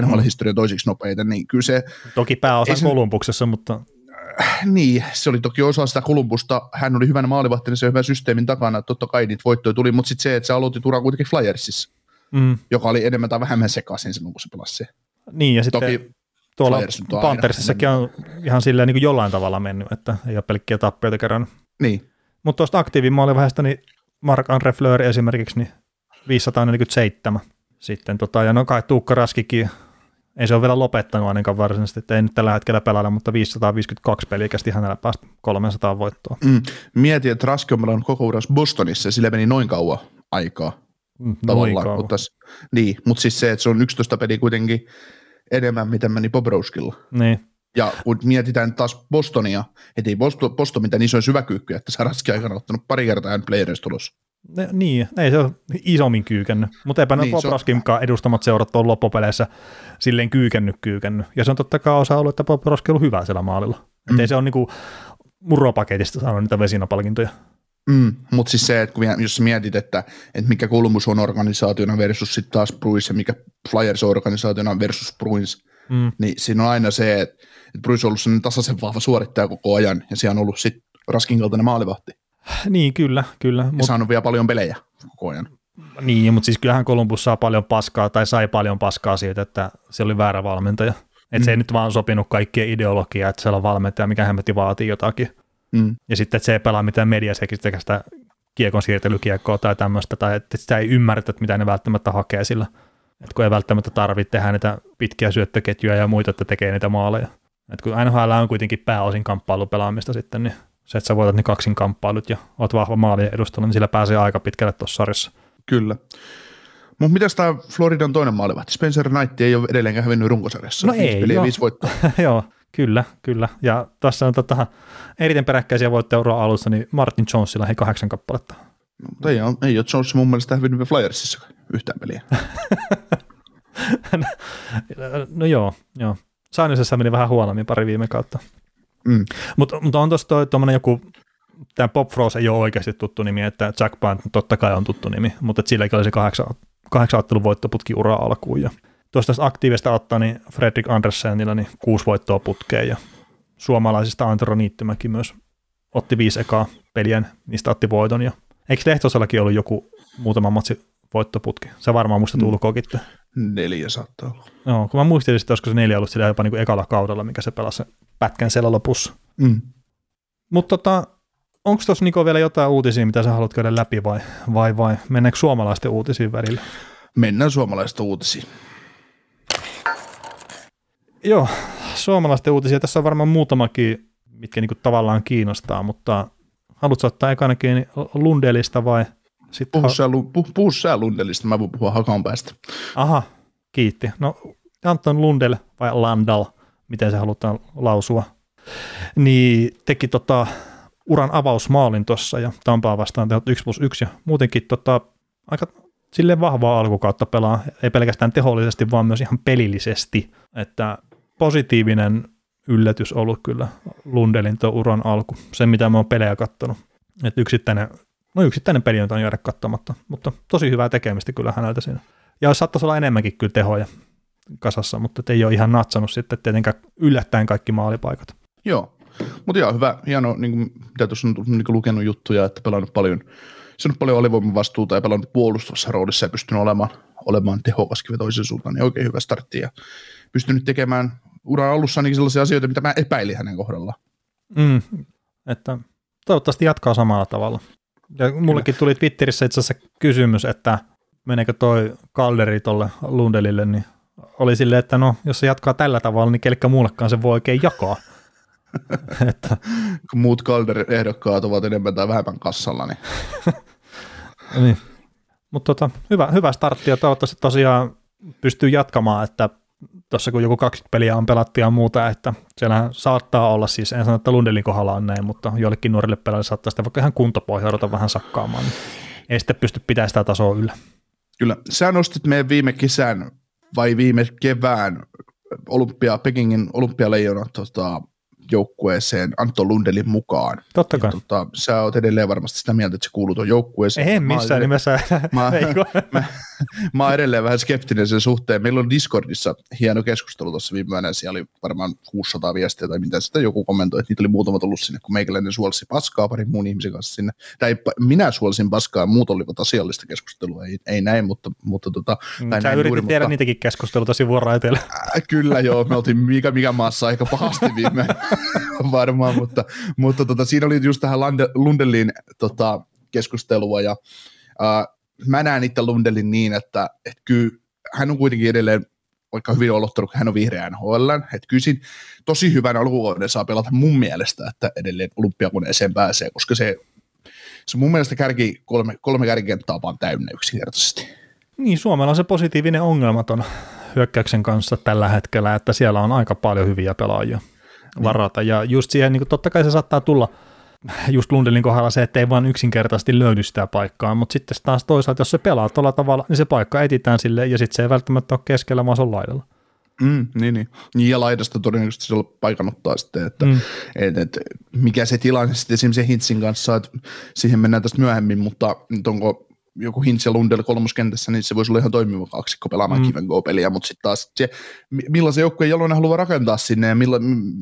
N H L-historian toisiksi nopeita, niin kyllä se... Toki pääosa Kolumbuksessa, mutta... Niin, se oli toki osa sitä Kolumbusta. Hän oli hyvänä maalivahtinensa ja hyvän systeemin takana. Totta kai niitä voittoja tuli, mutta sitten se, että se aloitti turaa kuitenkin Flyersissa, mm. joka oli enemmän tai vähemmän sekaisin silloin, kun se pelasi se. Niin, ja toki sitten tuolla Panthersissakin on ihan silleen niin kuin jollain tavalla mennyt, että ei ole pelkkiä tappioita kerran. Niin. Mutta tuosta aktiivimaalivahdosta, niin Marc-Andre Fleur esimerkiksi, niin viisisataaneljäkymmentäseitsemän sitten. Tota, ja no kai Tuukka Raskikin. Ei se ole vielä lopettanut ainakaan varsinaisesti, että ei nyt tällä hetkellä pelailla, mutta viisisataaviisikymmentäkaksi peliä kästi hänellä päästä kolmesataa voittoa. Mm. Mietin, että Raski on pelannut koko uras Bostonissa ja sillä meni noin kauan aikaa. Mm, noin kauan. Mutta, niin, mutta siis se, että se on yksitoista peliä kuitenkin enemmän, mitä meni Bobrovskilla. Niin. Ja kun mietitään taas Bostonia, ettei Boston, Boston mitään isoja syväkyykkyjä, että Saratski aikana ottanut pari kertaa playereissa tulossa. Ne, niin, ei se ole isommin kyykännyt, mutta eipä niin, ne Bobrovskinkaan on... edustamat seurat on loppupeleissä silleen kyykännyt, kyykännyt. Ja se on totta kai osa ollut, että Bobrovski on ollut hyvä siellä maalilla. Mm. Ei se on niinku muropaketista saanut niitä vesinapalkintoja. Mm, mutta siis se, että kun, jos mietit, että, että mikä Columbus on organisaationa versus sitten taas Bruins ja mikä Flyers on organisaationa versus Bruins, mm. niin siinä on aina se, että, että Bruins on ollut sellainen tasaisen vahva suorittaja koko ajan ja siellä on ollut sitten Raskin kaltainen maalivahti. Niin, kyllä, kyllä. Ja mut... saanut vielä paljon pelejä koko ajan. Niin, mutta siis kyllähän Columbus saa paljon paskaa tai sai paljon paskaa siitä, että se oli väärä valmentaja. Että mm. se ei nyt vaan sopinut kaikkien ideologiaa, että siellä on valmentaja, mikä hemmetti vaatii jotakin. Mm. Ja sitten, että se ei pelaa mitään mediaseksistäkästä kiekon siirtelykiekkoa tai tämmöistä, tai että sitä ei ymmärretä, että mitä ne välttämättä hakee sillä. Että kun ei välttämättä tarvitse tehdä niitä pitkiä syöttöketjuja ja muita, että tekee niitä maaleja. Että kun N H L on kuitenkin pääosin kamppailupelaamista sitten, niin se, että sä voitat ne kaksin kamppailut ja oot vahva maalien edustalla, niin sillä pääsee aika pitkälle tuossa sarjassa. Kyllä. Mutta mitäs tämä Floridan toinen maalivahti? Spencer Knight ei ole edelleenkään hävinnyt runkosarjassa. No ei. Peliä viisi voittoa. Joo. Kyllä, kyllä. Ja tässä on tota, eriten peräkkäisiä voittoja uran alussa, niin Martin Jonesilla hei kahdeksan kappaletta. No, mutta ei ole, ei ole Jones mun mielestä hävinnyt Flyersissa yhtään peliä. no, no joo, joo. Sainisessa meni vähän huonommin pari viime kautta. Mm. Mutta mut on tuossa toi tuommoinen joku, tämä Bob Frost ei ole oikeasti tuttu nimi, että Jack Band totta kai on tuttu nimi, mutta silläkin oli se kahdeksan, kahdeksan ottelun voittoputki uraa alkuun ja tuosta aktiivista ottaa, niin Fredrik Andersenilla niin kuusi voittoa putkeen ja suomalaisista Antero Niittymäkin myös otti viisi ekaa peliä, niistä otti voiton. Ja eikö Lehtosellakin ollut joku muutama matsi voittoputki? Se varmaan muistat mm. ulkoakin. Neljä saattaa olla. Joo, kun mä muistelin, että olisiko se neljä ollut sillä jopa niin kuin ekalla kaudella, mikä se pelasi pätkän siellä lopussa. Mm. Mutta tota, onko tuossa Niko vielä jotain uutisia, mitä sä haluat käydä läpi vai, vai, vai mennäänkö suomalaisten uutisiin välillä? Mennään suomalaisten uutisiin. Joo, suomalaisten uutisia. Tässä on varmaan muutamakin, mitkä niinku tavallaan kiinnostaa, mutta haluatko ottaa ekana kiinni Lundellista vai? Puhu sä, puh, puhu sä Lundellista, mä voin puhua Hakanpäästä. Aha, kiitti. No Anton Lundell vai Landal, miten se halutaan lausua, niin teki tota uran avausmaalin tuossa ja Tampaa vastaan tehot yksi plus yksi ja muutenkin tota, aika... silleen vahvaa alkukautta pelaa, ei pelkästään tehollisesti, vaan myös ihan pelillisesti, että positiivinen yllätys ollut kyllä Lundelin tuo uran alku, se mitä mä oon pelejä kattonut, että yksittäinen, no yksittäinen peli on jäädä katsomatta, mutta tosi hyvää tekemistä kyllä häneltä siinä, ja saattaisi olla enemmänkin kyllä tehoja kasassa, mutta ei ole ihan natsannut sitten tietenkään yllättäen kaikki maalipaikat. Joo, mutta ihan hyvä, hieno, niin kuin, mitä tuossa on niin kuin lukenut juttuja, että pelannut paljon Se on paljon alivoiman vastuuta ja pelannut puolustavassa roolissa ja pystynyt olemaan, olemaan tehokas kive toisen suuntaan, niin oikein hyvä startti ja pystynyt tekemään uran alussa ainakin sellaisia asioita, mitä mä epäilin hänen kohdallaan. Mm, että toivottavasti jatkaa samalla tavalla. Ja mullekin tuli Twitterissä itse asiassa kysymys, että meneekö toi Kalderi tolle Lundellille, niin oli silleen, että no jos se jatkaa tällä tavalla, niin kellekä muullekaan se voi oikein jakaa. että... Kun muut Calder-ehdokkaat ovat enemmän tai vähemmän kassalla, niin... niin. Mutta tota, hyvä, hyvä startti ja toivottavasti tosiaan pystyy jatkamaan, että tuossa kun joku kaksikymmentä peliä on pelattu ja muuta, että siellä saattaa olla siis, en sano, että Lundelin kohdalla on näin, mutta joillekin nuorille pelaajille saattaa sitä vaikka ihan kuntopohjaa ruveta vähän sakkaamaan, niin ei sitten pysty pitämään sitä tasoa yllä. Kyllä. Sä nostit meidän viime kesän vai viime kevään olympia, Pekingin olympialeijona tota... joukkueeseen Anton Lundelin mukaan. Totta kai. Tota, sä oot edelleen varmasti sitä mieltä, että se kuuluu tuon joukkueeseen. En missään nimessä. Mä, mä, mä oon edelleen vähän skeptinen sen suhteen. Meillä on Discordissa hieno keskustelu tuossa viime yönä. Siellä oli varmaan kuusisataa viestiä tai mitä sitä joku kommentoi. Niitä oli muutama tullut sinne, kun meikäläinen suolsi paskaa parin muun ihmisen kanssa sinne. Tai minä suolsin paskaa ja muut olivat asiallista keskustelua. Ei, ei näin, mutta... mutta tota, tai sä yritit juuri, tehdä mutta... niitäkin keskusteluita sivuoraiteilla. Äh, kyllä joo, me oltiin mikä, mikä maassa aika pahasti viime varmaan, mutta, mutta tota, siinä oli just tähän Lundellin tota, keskustelua ja ää, mä näen itse Lundellin niin, että et kyllä hän on kuitenkin edelleen, vaikka hyvin olottanut, hän on vihreä N H L, että kyllä siinä tosi hyvän alkuvuoden saa pelata mun mielestä, että edelleen olympiakoneeseen pääsee, koska se, se mun mielestä kärki, kolme, kolme kärkikenttää on vaan täynnä yksinkertaisesti. Niin, Suomella on se positiivinen ongelmaton hyökkäyksen kanssa tällä hetkellä, että siellä on aika paljon hyviä pelaajia varata. Niin. Ja just siihen, niin kuin totta kai se saattaa tulla just Lundellin kohdalla se, että ei vaan yksinkertaisesti löydy sitä paikkaa, mutta sitten taas toisaalta, jos se pelaa tuolla tavalla, niin se paikka etsitään sille ja sitten se ei välttämättä ole keskellä, vaan se on laidalla. Mm, niin, niin. Ja laidasta todennäköisesti se paikan ottaa sitten, että mm. et, et, mikä se tilanne sitten esimerkiksi Hintzin kanssa, että siihen mennään tästä myöhemmin, mutta onko joku Hintz ja Lundell kolmoskentässä, niin se voisi olla ihan toimiva kaksikko pelaamaan mm. Kivengo-peliä, mutta sitten taas se, millaisen joukkueen Jalonen haluaa rakentaa sinne ja milla,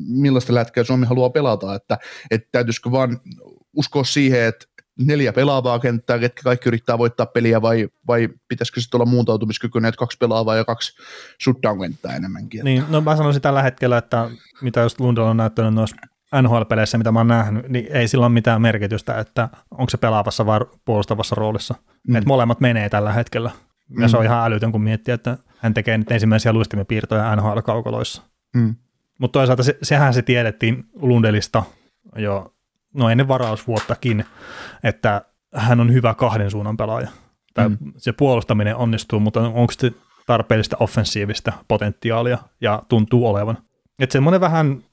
millaista lätkää Suomi haluaa pelata, että et täytyisikö vaan uskoa siihen, että neljä pelaavaa kenttää, ketkä kaikki yrittää voittaa peliä, vai, vai pitäisikö sitten olla muuntautumiskykyinen, että kaksi pelaavaa ja kaksi shutdown-kenttää enemmänkin? Niin, no mä sanoisin tällä hetkellä, että mitä jos Lundell on näyttänyt noissa N H L-peleissä, mitä mä oon nähnyt, niin ei sillä ole mitään merkitystä, että onko se pelaavassa vai puolustavassa roolissa. Mm. Että molemmat menee tällä hetkellä. Ja mm. se on ihan älytön, kun miettii, että hän tekee nyt ensimmäisiä luistimipiirtoja N H L-kaukoloissa. Mm. Mutta toisaalta se, sehän se tiedettiin Lundellista jo no ennen varausvuottakin, että hän on hyvä kahden suunnan pelaaja. Tai mm. se puolustaminen onnistuu, mutta onko se tarpeellista offensiivista potentiaalia ja tuntuu olevan. Että semmoinen vähän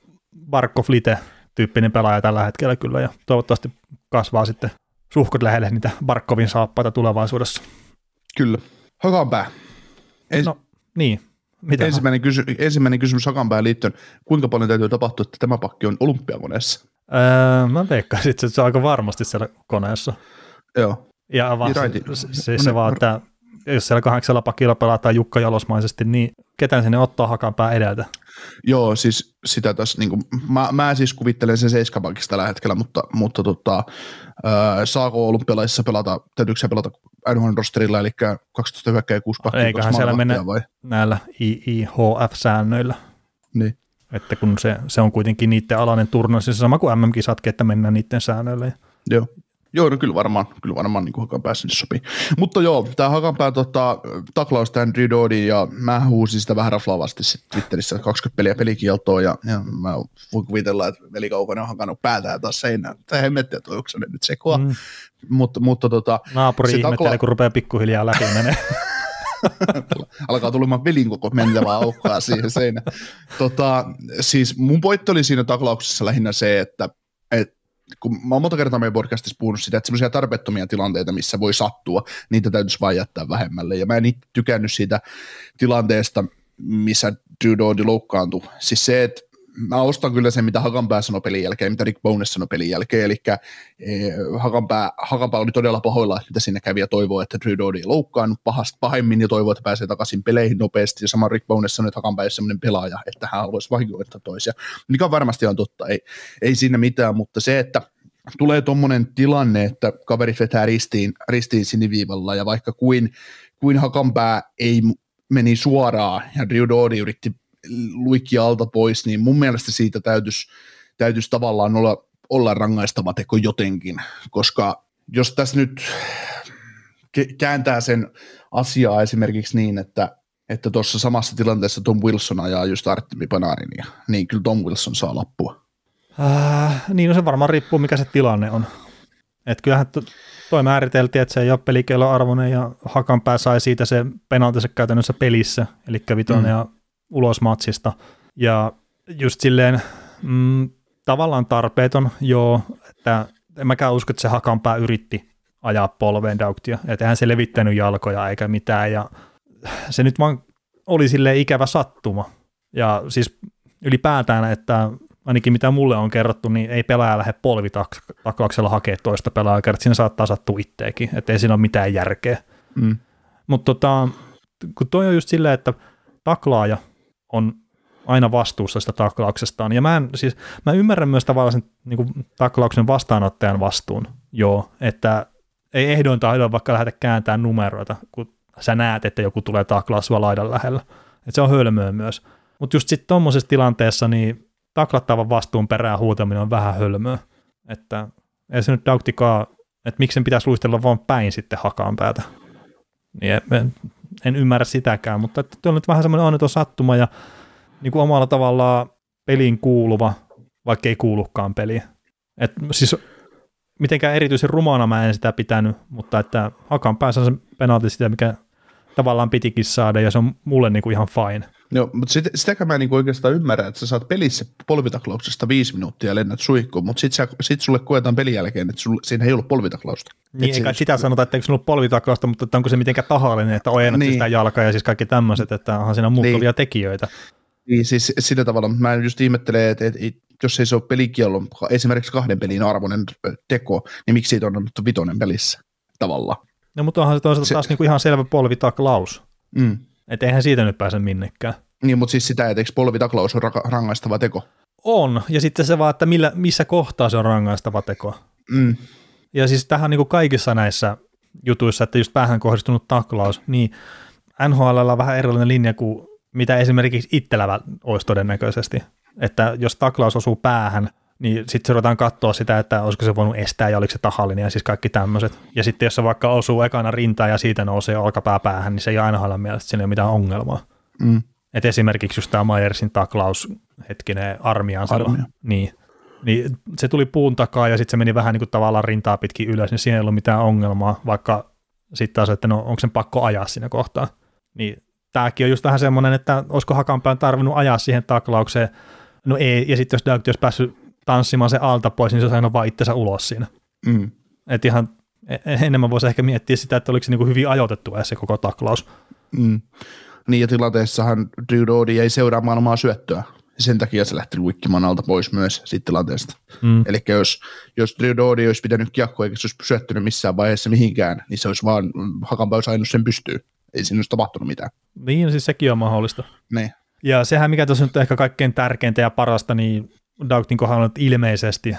Barkov-Lite-tyyppinen pelaaja tällä hetkellä kyllä ja toivottavasti kasvaa sitten suhkot lähelle niitä Barkovin saappaita tulevaisuudessa. Kyllä. Hakanpää. Ens... No niin. Mitä ensimmäinen, kysy- ensimmäinen kysymys Hakanpään liittyen. Kuinka paljon täytyy tapahtua, että tämä pakki on olympiakoneessa? Öö, mä veikkaan sitten, että se on aika varmasti siellä koneessa. Joo. Ja vaan se, se, se vaan, että jos siellä kahdeksalla pakilla pelataan Jukka Jalosmaisesti, niin ketään sinne ottaa Hakanpää edeltä? Joo, siis sitä tässä, niin kuin, mä, mä siis kuvittelen sen seiskapakista tällä hetkellä, mutta, mutta tota, ää, saako olympialaisissa pelata, täytyykö se pelata N H L rosterilla, eli kaksitoista hyökkääjää ja kuusi pakkia? Eiköhän siellä mene näillä I I H F-säännöillä. Niin. Että kun se, se on kuitenkin niiden alainen turnaus, se sama kuin M M-kisatkin, että mennään niiden säännöille. Joo. Joo, no kyllä varmaan, kyllä varmaan niin Hakanpää sinne sopii. Mutta joo, tämä Hakanpää tota, taklaus tämän Drew Doughty, ja mä huusin sitä vähän raflaavasti Twitterissä kaksikymmentä peliä pelikieltoa, ja, ja mä voin kuvitella, että Peli Kaukonen on hakannut päätään taas seinään. Tämä hemmettiä toi, onko se nyt sekoa? Mm. Mut, mutta tota, naapuri ihmettää, takla... kun rupeaa pikkuhiljaa läpi menee. Alkaa tulemaan velin koko mentävää aukkaa siihen seinään. Tota, siis mun pointti oli siinä taklauksessa lähinnä se, että et, kun mä oon monta kertaa meidän podcastissa puhunut sitä, että semmoisia tarpeettomia tilanteita, missä voi sattua, niitä täytyisi vaan jättää vähemmälle. Ja mä en itse tykännyt siitä tilanteesta, missä Drew Doughty loukkaantui. Siis se, että mä ostan kyllä sen, mitä Hakanpää sanoi pelin jälkeen, mitä Rick Bowness sanoi pelin jälkeen, eli eh, Hakanpää, Hakanpää oli todella pahoilla, mitä siinä kävi ja toivoo, että Drew Doughty ei loukkaannut pahasti pahemmin ja toivoo, että pääsee takaisin peleihin nopeasti ja sama Rick Bowness sanoi, että Hakanpää ei ole sellainen pelaaja, että hän haluaisi vahingoittaa toisia, mikä on varmasti ihan totta, ei, ei siinä mitään, mutta se, että tulee tommonen tilanne, että kaverit vetää ristiin, ristiin siniviivalla ja vaikka kuin, kuin Hakanpää ei meni suoraan ja Drew Doughty yritti luikkia alta pois, niin mun mielestä siitä täytyisi, täytyisi tavallaan olla, olla rangaistava teko jotenkin, koska jos tässä nyt kääntää sen asiaa esimerkiksi niin, että että tuossa samassa tilanteessa Tom Wilson ajaa just Artemi Panarinia, niin kyllä Tom Wilson saa lappua. Äh, niin no se varmaan riippuu, mikä se tilanne on. Että kyllähän to, toi määriteltiin, että se ei ole pelikielon arvoinen ja Hakanpää sai siitä se penaltinsa käytännössä pelissä, eli vitonen mm. ja ulos matsista. Ja just silleen mm, tavallaan tarpeeton, joo, että en mäkään usko, että se Hakanpää yritti ajaa polveen Doughtya, että eihän se levittänyt jalkoja eikä mitään, ja se nyt vaan oli silleen ikävä sattuma. Ja siis ylipäätään, että ainakin mitä mulle on kerrottu, niin ei pelaaja lähde polvitaklauksella hakea toista pelaajaa, että siinä saattaa sattua itseäkin, että ei siinä ole mitään järkeä. Mm. Mutta tota, kun toi on just silleen, että taklaaja on aina vastuussa sitä taklauksestaan. Ja mä, en, siis, mä ymmärrän myös tavallaan sen niin kuin, taklauksen vastaanottajan vastuun, joo, että ei ehdoin tahdoin vaikka lähdetä kääntämään numeroita, kun sä näet, että joku tulee taklaa sua laidan lähellä. Et se on hölmöä myös. Mutta just sitten tuommoisessa tilanteessa niin taklattavan vastuun perään huutaminen on vähän hölmöä. Että ei se nyt Doughtyikaan, että miksi sen pitäisi luistella vaan päin sitten Hakanpäätä. Niin en, en ymmärrä sitäkään, mutta tuo on nyt vähän semmoinen onneton sattuma ja niin kuin omalla tavallaan pelin kuuluva, vaikka ei kuulukaan peliä. Et siis mitenkään erityisen rumana mä en sitä pitänyt, mutta että Hakanpää saa sen penaltin sitä, mikä tavallaan pitikin saada, ja se on mulle niinku ihan fine. Joo, mutta sit, sitäkään mä en niinku oikeastaan ymmärrä, että sä saat pelissä polvitaklauksesta viisi minuuttia ja lennät suihkuun, mutta sit, sä, sit sulle koetaan pelin jälkeen, että sul, siinä ei ollut polvitaklausta. Niin, eikä sitä se... sanota, että eikö sulla ollut polvitaklausta, mutta että onko se mitenkään tahallinen, että ojennat niin. Sitä jalkaa ja siis kaikki tämmöiset, että onhan siinä muuttuvia niin. tekijöitä. Niin, siis sillä tavalla. Mä just ihmettelen, että et, et, jos ei se ole pelikielon, esimerkiksi kahden pelin arvoinen teko, niin miksi siitä on annettu vitonen pelissä tavallaan? No, mutta onhan se toisaalta se... taas niinku ihan selvä polvitaklaus. Mm. Että eihän siitä nyt pääse minnekään. Niin, mutta siis sitä, että eikö polvitaklaus on ra- rangaistava teko? On, ja sitten se vaan, että millä, missä kohtaa se on rangaistava teko. Mm. Ja siis tähän niinku kaikissa näissä jutuissa, että just päähän kohdistunut taklaus, niin N H L:llä on vähän erilainen linja kuin mitä esimerkiksi itsellä olisi todennäköisesti. Että jos taklaus osuu päähän, niin sitten se ruvetaan katsoa sitä, että olisiko se voinut estää ja oliko se tahallinen ja siis kaikki tämmöiset. Ja sitten jos se vaikka osuu ekana rintaan ja siitä nousee olkapää päähän, niin se ei aina ole mielestäni, siinä ei ole mitään ongelmaa. Mm. Että esimerkiksi just tämä Myersin taklaus, hetkinen, armiaan sanoo. Niin, niin se tuli puun takaa ja sitten se meni vähän niin kuin tavallaan rintaa pitkin ylös, niin siinä ei ollut mitään ongelmaa, vaikka sitten taas, että no onko sen pakko ajaa siinä kohtaa. Niin tämäkin on just vähän semmoinen, että olisiko Hakanpään tarvinnut ajaa siihen taklaukseen, no ei, ja sitten jos Doughty olisi päässyt tanssimaan se alta pois, niin se olisi aina vaan itsensä ulos siinä. Mm. Että ihan enemmän voisi ehkä miettiä sitä, että oliko se niinku hyvin ajoitettu se koko taklaus. Mm. Niin, ja tilanteessahan Drew Doughty ei seuraamaan omaa syöttöä. Sen takia se lähti luikkimaan alta pois myös siitä tilanteesta. Mm. Eli jos, jos Drew Doughty olisi pitänyt kiekkoa eikä se olisi pysähtynyt missään vaiheessa mihinkään, niin se olisi vaan Hakanpää olisi ainut sen pystyyn. Ei siinä olisi tapahtunut mitään. Niin, siis sekin on mahdollista. Niin. Ja sehän, mikä tuossa nyt ehkä kaikkein tärkeintä ja parasta, niin Dougtin kohdalla ilmeisesti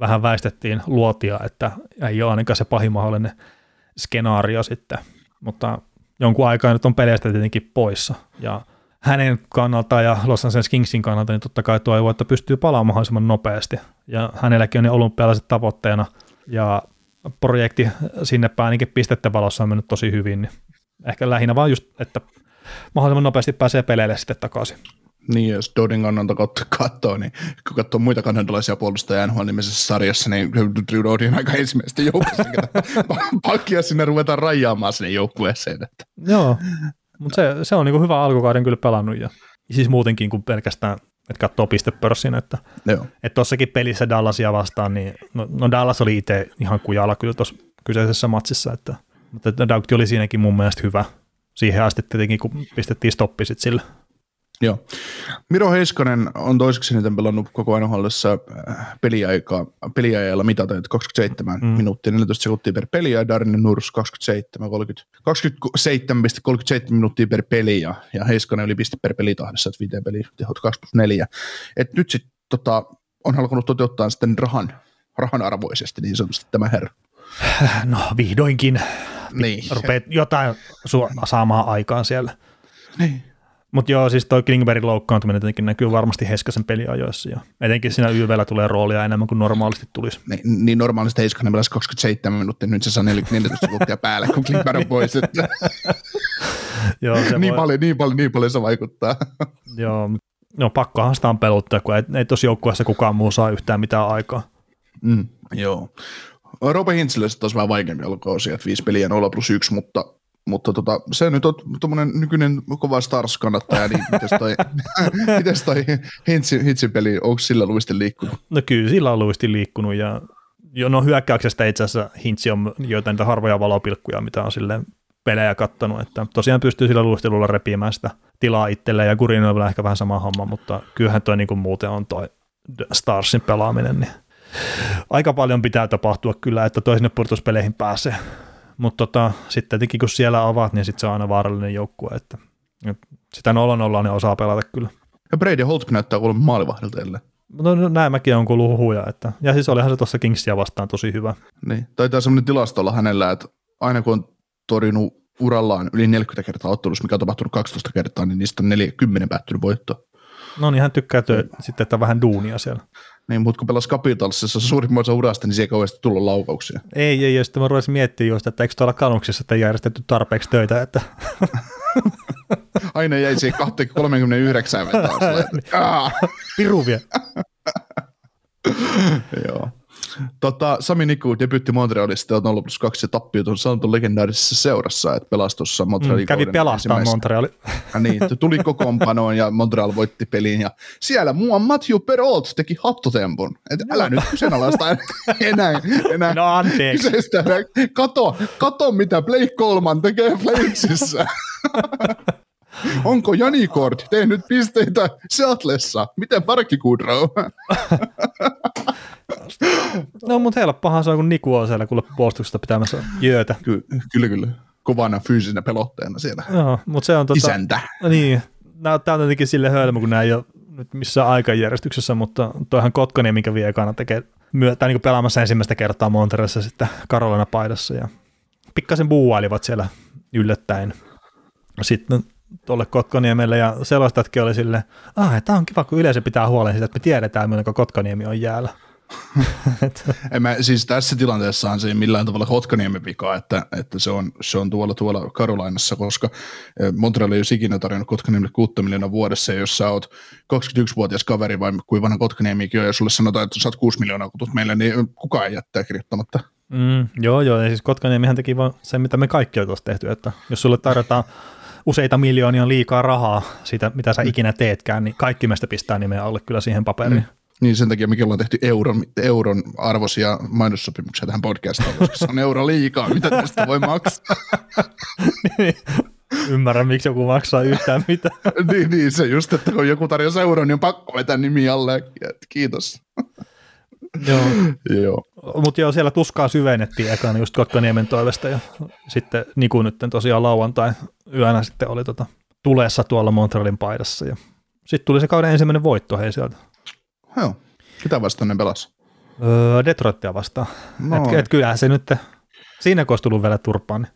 vähän väistettiin luotia, että ei ole ainakaan se pahin mahdollinen skenaario sitten. Mutta jonkun aikaa nyt on peleistä tietenkin poissa. Ja hänen kannaltaan ja Los Angeles Kingsin kannalta, niin totta kai toivoo, että pystyy palaamaan mahdollisimman nopeasti. Ja hänelläkin on ne olympialaiset tavoitteena. Ja projekti sinne päin ainakin pistettä valossa on mennyt tosi hyvin, niin ehkä lähinnä vaan just, että mahdollisimman nopeasti pääsee peleille sitten takaisin. Niin, jos Doudin kannalta katsoo, niin kun katsoo muita kanadalaisia puolustajia N H L-nimisessä sarjassa, niin Drew Doughty on aika ensimmäistä joukossa, pakkia sinne ruvetaan rajaamaan sinne joukkueeseen. Joo, mutta se, se on niinku hyvä alkukauden kyllä pelannut, ja siis muutenkin kuin pelkästään, että katsoo pistepörssin, että tuossakin pelissä Dallasia vastaan, niin no, no Dallas oli itse ihan kujalla kyllä tuossa kyseisessä matsissa, että mutta Doughty oli siinäkin mun mielestä hyvä. Siihen asti tietenkin, kun pistettiin stoppi sitten sille. Joo. Miro Heiskanen on toiseksi eniten pelannut koko N H L:ssä peliajalla mitataan, että kaksikymmentäseitsemän mm. minuuttia, neljätoista sekuntia per peli, ja Darren Nurs kaksikymmentäseitsemän pilkku kolmekymmentäseitsemän minuuttia per peli, ja, ja Heiskanen oli piste per pelitahdessa, että viiteen peli tehot kaksi plus neljä. Et nyt sitten tota, on alkanut toteuttaa sitten rahan, rahan arvoisesti, niin sanotusti tämä herra. No vihdoinkin. Niin. Rupeat jotain saamaan aikaan siellä. Niin. Mutta joo, siis toi Klingbergin loukkaantuminen tietenkin näkyy varmasti Heiskasen peliajoissa. Jo. Etenkin siinä Y V:llä tulee roolia enemmän kuin normaalisti tulisi. Niin, niin normaalisti Heiskanen pelasi kaksikymmentäseitsemän minuuttia, nyt se saa neljätoista sekuntia päälle, kun Klingberg on pois. Että... joo, se niin, voi... paljon, niin, paljon, niin paljon se vaikuttaa. Joo, no pakkohan sitä on peluttaa, kun ei, ei tuossa joukkueessa kukaan muu saa yhtään mitään aikaa. Mm, joo. Robin Hintzille se taas vähän vaikeampi alkukausi, että viisi peliä nolla plus yksi, mutta, mutta tota, se nyt on tuommoinen nykyinen kova Stars-kannattaja, niin mites toi, mites toi Hintzin, Hintzin peli, onko sillä luvisti liikkunut? No kyllä, sillä on luvisti liikkunut, ja jo, no hyökkäyksestä itse asiassa Hintz on joitain niitä harvoja valopilkkuja, mitä on silleen pelejä kattanut, että tosiaan pystyy sillä luvistelulla repimään sitä tilaa itselleen, ja Kurinoilla ehkä vähän sama homma, mutta kyllähän toi niin kuin muuten on toi Starsin pelaaminen, niin aika paljon pitää tapahtua kyllä, että toi sinne purtuspeleihin pääsee, mutta tota, sitten tietenkin kun siellä avaat, niin sitten se on aina vaarallinen joukkue, että sitä nolla nolla ne osaa pelata kyllä. Ja Brady Holtby näyttää kuulemma maalivahdilta edelleen. No, no näin mäkin on kuullut huhuja, että ja siis olihan se tuossa Kingsia vastaan tosi hyvä. Niin, taitaa semmoinen tilastolla hänellä, että aina kun on torjunut urallaan yli neljäkymmentä kertaa ottelussa, mikä on tapahtunut kaksitoista kertaa, niin niistä on neljäkymmentä päättynyt voittoa. No niin, hän tykkää töitä sitten, että vähän duunia siellä. Niin, mutta kun pelasi Capitalsissa suurimman osa urasta, niin se ei kauheasti tullut laukauksia. Ei, ei, ja sitten mä ruvesin miettimään just, että eikö tuolla Canucksissa ei järjestetty tarpeeksi töitä, että... aina jäi siihen kaksikymmentäyhdeksän vettä. Piru vielä. Joo. Tota, Sami Niku, debyytti Montrealista, on ollut plus kaksi, se tappio on sanottu legendaarisessa seurassa, että pelasi tuossa Montrealin. Mm, kävi pelastaa Montrealin. Niin, tuli kokoonpanoon ja Montreal voitti pelin ja siellä muuan Mathieu Perrault teki hattotempun. Että no. Älä nyt kyseenalaista enää, enää no, anteeksi. Kyseistä. Kato, kato mitä Blake Coleman tekee Flamesissä. Onko Jani Kord tehnyt pisteitä Seatlessa? Miten Parkki Kudrow? No, mutta helppohan se on, kun Niku on siellä kuule puolustuksesta pitämässä jöötä. Ky- kyllä, kyllä. Kovana fyysisenä pelotteena siellä. Joo, mutta se on tota... Isäntä. Niin. No, tämä on tietenkin silleen hölmö, kun nämä ei ole nyt missään aikajärjestyksessä, mutta toihan Kotkaniemi, minkä vie ekana tekee myötään niin pelaamassa ensimmäistä kertaa Monteressa sitten Karolana paidassa. Ja pikkasen buuailivat siellä yllättäen. Sitten tuolle Kotkaniemelle ja selostajatkin oli silleen, ah, tämä on kiva, kun yleensä pitää huolen siitä, että me tiedetään, milloin Kotkaniemi on jäällä. En mä, siis tässä tilanteessa on se millään tavalla Kotkaniemen vika, että, että se, on, se on tuolla tuolla Karolainassa, koska Montreal ei olisi ikinä tarjonnut Kotkaniemelle kuutta miljoonaa vuodessa, ja jos sä oot kaksikymmentäyksivuotias kaveri, vai kuin vanha Kotkaniemikin on, ja sulle sanotaan, että sä oot kuusi miljoonaa, kun tulet meille, niin kukaan ei jättää kirjoittamatta. Mm, joo, joo, ja siis Kotkaniemihän teki vaan sen, mitä me kaikki on tuossa tehty, että jos sulle tarjotaan useita miljoonia liikaa rahaa siitä, mitä sä ikinä teetkään, niin kaikki meistä pistää nimeä alle kyllä siihen paperiin. Mm. Niin sen takia mekin ollaan tehty euron, euron arvoisia mainossopimuksia tähän podcastiin, koska se on euro liikaa, mitä tästä voi maksaa. Ymmärrän, miksi joku maksaa yhtään mitään. niin, niin, se just, että kun joku tarjoaa euron, niin on pakko vetää nimi alle. Kiitos. Joo. joo. Mutta joo, siellä tuskaa syvennettiin ekana just Kotkaniemen toivesta ja sitten Niku nyt tosiaan lauantai yönä sitten oli tota, tulessa tuolla Montrealin paidassa ja sitten tuli se kauden ensimmäinen voitto hei sieltä. Joo. Ketä vastaan ne pelasi? Öö, Detroitia vastaan. No. Et, et kyllähän se nyt, siinä kun olisi tullut vielä turpaan. Niin.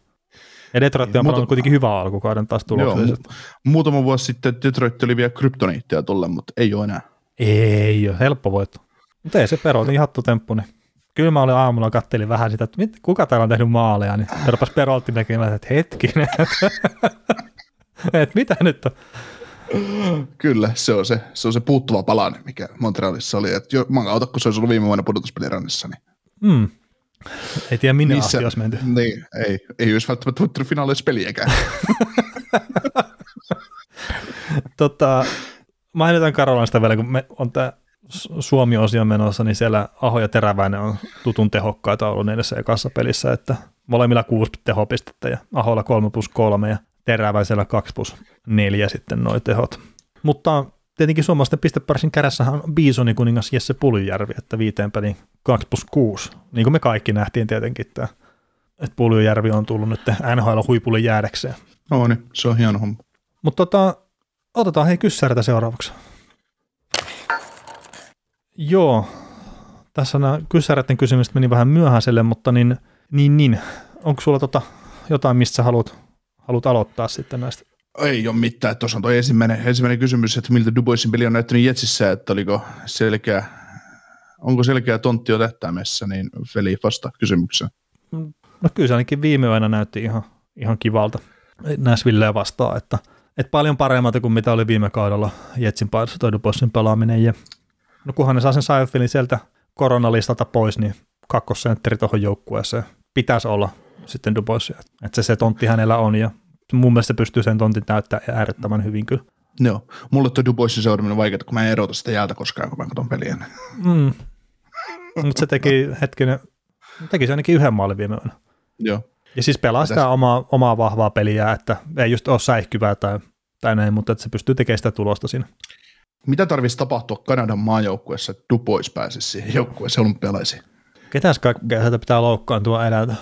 Ja Detroit on Muuta... kuitenkin hyvä alkukauden taas tulokselliset. Muutama vuosi sitten Detroit oli vielä kryptoniittia tuolle, mutta ei ole enää. Ei ole, helppo voitto. Mutta ei se Peroltin hattutemppu. Niin. Kyllä mä olin aamulla kattelin vähän sitä, että mit, kuka täällä on tehnyt maaleja, niin tarpas Peroltin näkemään, että hetkinen, että mitä nyt on? Kyllä, se on se, se on se puuttuva palane, mikä Montrealissa oli. Et jo, mä autan, kun se olisi ollut viime vuonna pudotuspelirannissa. Niin. Mm. Ei tiedä minne Niissä, asti olisi menty. Niin, ei, ei olisi välttämättä voittanut finaaleissa peliäkään. tota, mainitaan Karolanista vielä, kun me on tämä Suomi-osio menossa, niin siellä Aho ja Teräväinen on tutun tehokkaita ollut neljässä ekassa pelissä, että molemmilla kuusi tehopistettä ja Aholla kolme plus kolme ja Teräväisellä kaksi plus neljä sitten noi tehot. Mutta tietenkin suomalaisten pistepörssin kädessähän on Biisonin kuningas Jesse Puljujärvi, että viiteen pelin kaksi plus kuusi. Niin kuin me kaikki nähtiin tietenkin, tämä, että Puljujärvi on tullut nyt N H L-huipulle jäädäkseen. No niin, se on hieno homma. Mutta tota, otetaan hei kyssäritä seuraavaksi. Joo, tässä nämä kyssäritten kysymykset meni vähän myöhäiselle, mutta niin, niin, niin. Onko sulla tota jotain, mistä haluat Haluat aloittaa sitten näistä? Ei ole mitään. Tuossa on tuo ensimmäinen, ensimmäinen kysymys, että miltä Duboisin peli on näyttänyt Jetsissä, että oliko selkeä, onko selkeä tontti jo tähtäimessä, niin Veli vastaa kysymykseen. No kyllä se ainakin viime yönä näytti ihan, ihan kivalta Nashvilleä vastaan, että, että paljon paremmalta kuin mitä oli viime kaudella Jetsin paidassa tuo Duboisin pelaaminen. Ja, no kunhan ne saa sen Seifeldin sieltä koronalistalta pois, niin kakkosentteri tuohon joukkueeseen pitäisi olla sitten Duboisia. Että se, se tontti hänellä on, ja mun mielestä pystyy sen tontin näyttämään äärettömän hyvin kyllä. Joo, mulle tuo Duboisin seuraaminen on vaikeaa, kun mä en erota sitä jäältä koskaan, kun mä katon peliä. Mm. Mutta se teki hetkinen, teki se ainakin yhden maalin viime vuonna. Joo. Ja siis pelaa sitä omaa, omaa vahvaa peliä, että ei just ole säihkyvää tai, tai näin, mutta että se pystyy tekemään sitä tulosta siinä. Mitä tarvitsisi tapahtua Kanadan maajoukkueessa, että Dubois pääsisi siihen joukkueeseen olympialaisiin? Ketäs kaikkea sitä pitää loukkaantua edeltä?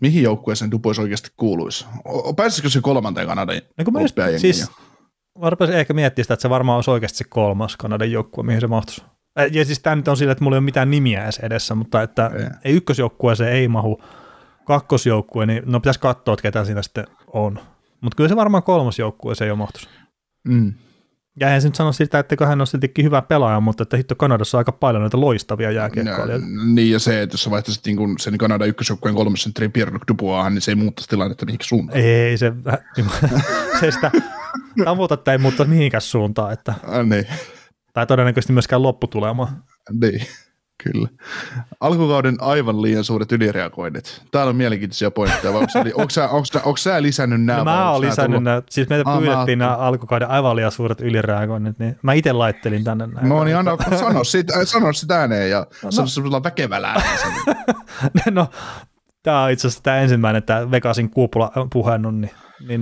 Mihin joukkueeseen Dubois oikeasti kuuluisi? Pääsisikö se kolmanteen Kanadan olympiajengiin? Siis, mä rupesin ehkä miettimään sitä, että se varmaan olisi oikeasti se kolmas Kanadan joukkue, mihin se mahtuisi. Ja siis tämä nyt on sillä, että mulla ei ole mitään nimiä edes edessä, mutta että ei ykkösjoukkueeseen ei mahu. Kakkosjoukkue, niin no pitäisi katsoa, että ketä siinä sitten on. Mutta kyllä se varmaan kolmosjoukkueeseen jo mahtuisi. Mm. Ja eihän se nyt sano siltä, etteikö hän ole siltikin hyvä pelaaja, mutta että hitto Kanadassa on aika paljon näitä loistavia jääkiekkoilijoita. No, niin ja se, että jos sä vaihtaisit niin kuin sen Kanadan ykkösjoukkueen kolmas sentterin Pierre-Luc Dubois, niin se ei muuttaisi tilannetta mihinkä suuntaan. Ei, se, se sitä tavoitetta ei muuttaa mihinkään suuntaan. Että, niin. Tai todennäköisesti myöskään lopputulemaan. Niin. Kyllä. Alkukauden aivan liian suuret ylireagoinnit. Täällä on mielenkiintoisia pointteja. Onko sä lisännyt nämä? No, mä oon lisännyt tullut... nämä. Siis meitä ah, pyydettiin mä... nämä alkukauden aivan liian suuret ylireagoinnit. Niin mä itse laittelin tänne näin. No niin, anna, sano, sit, sano sitä ääneen ja no, sano semmoisella väkevällä ääneen. No, tämä on itse asiassa tämä ensimmäinen, tämä Vegasin kuupula on puhannut. Niin,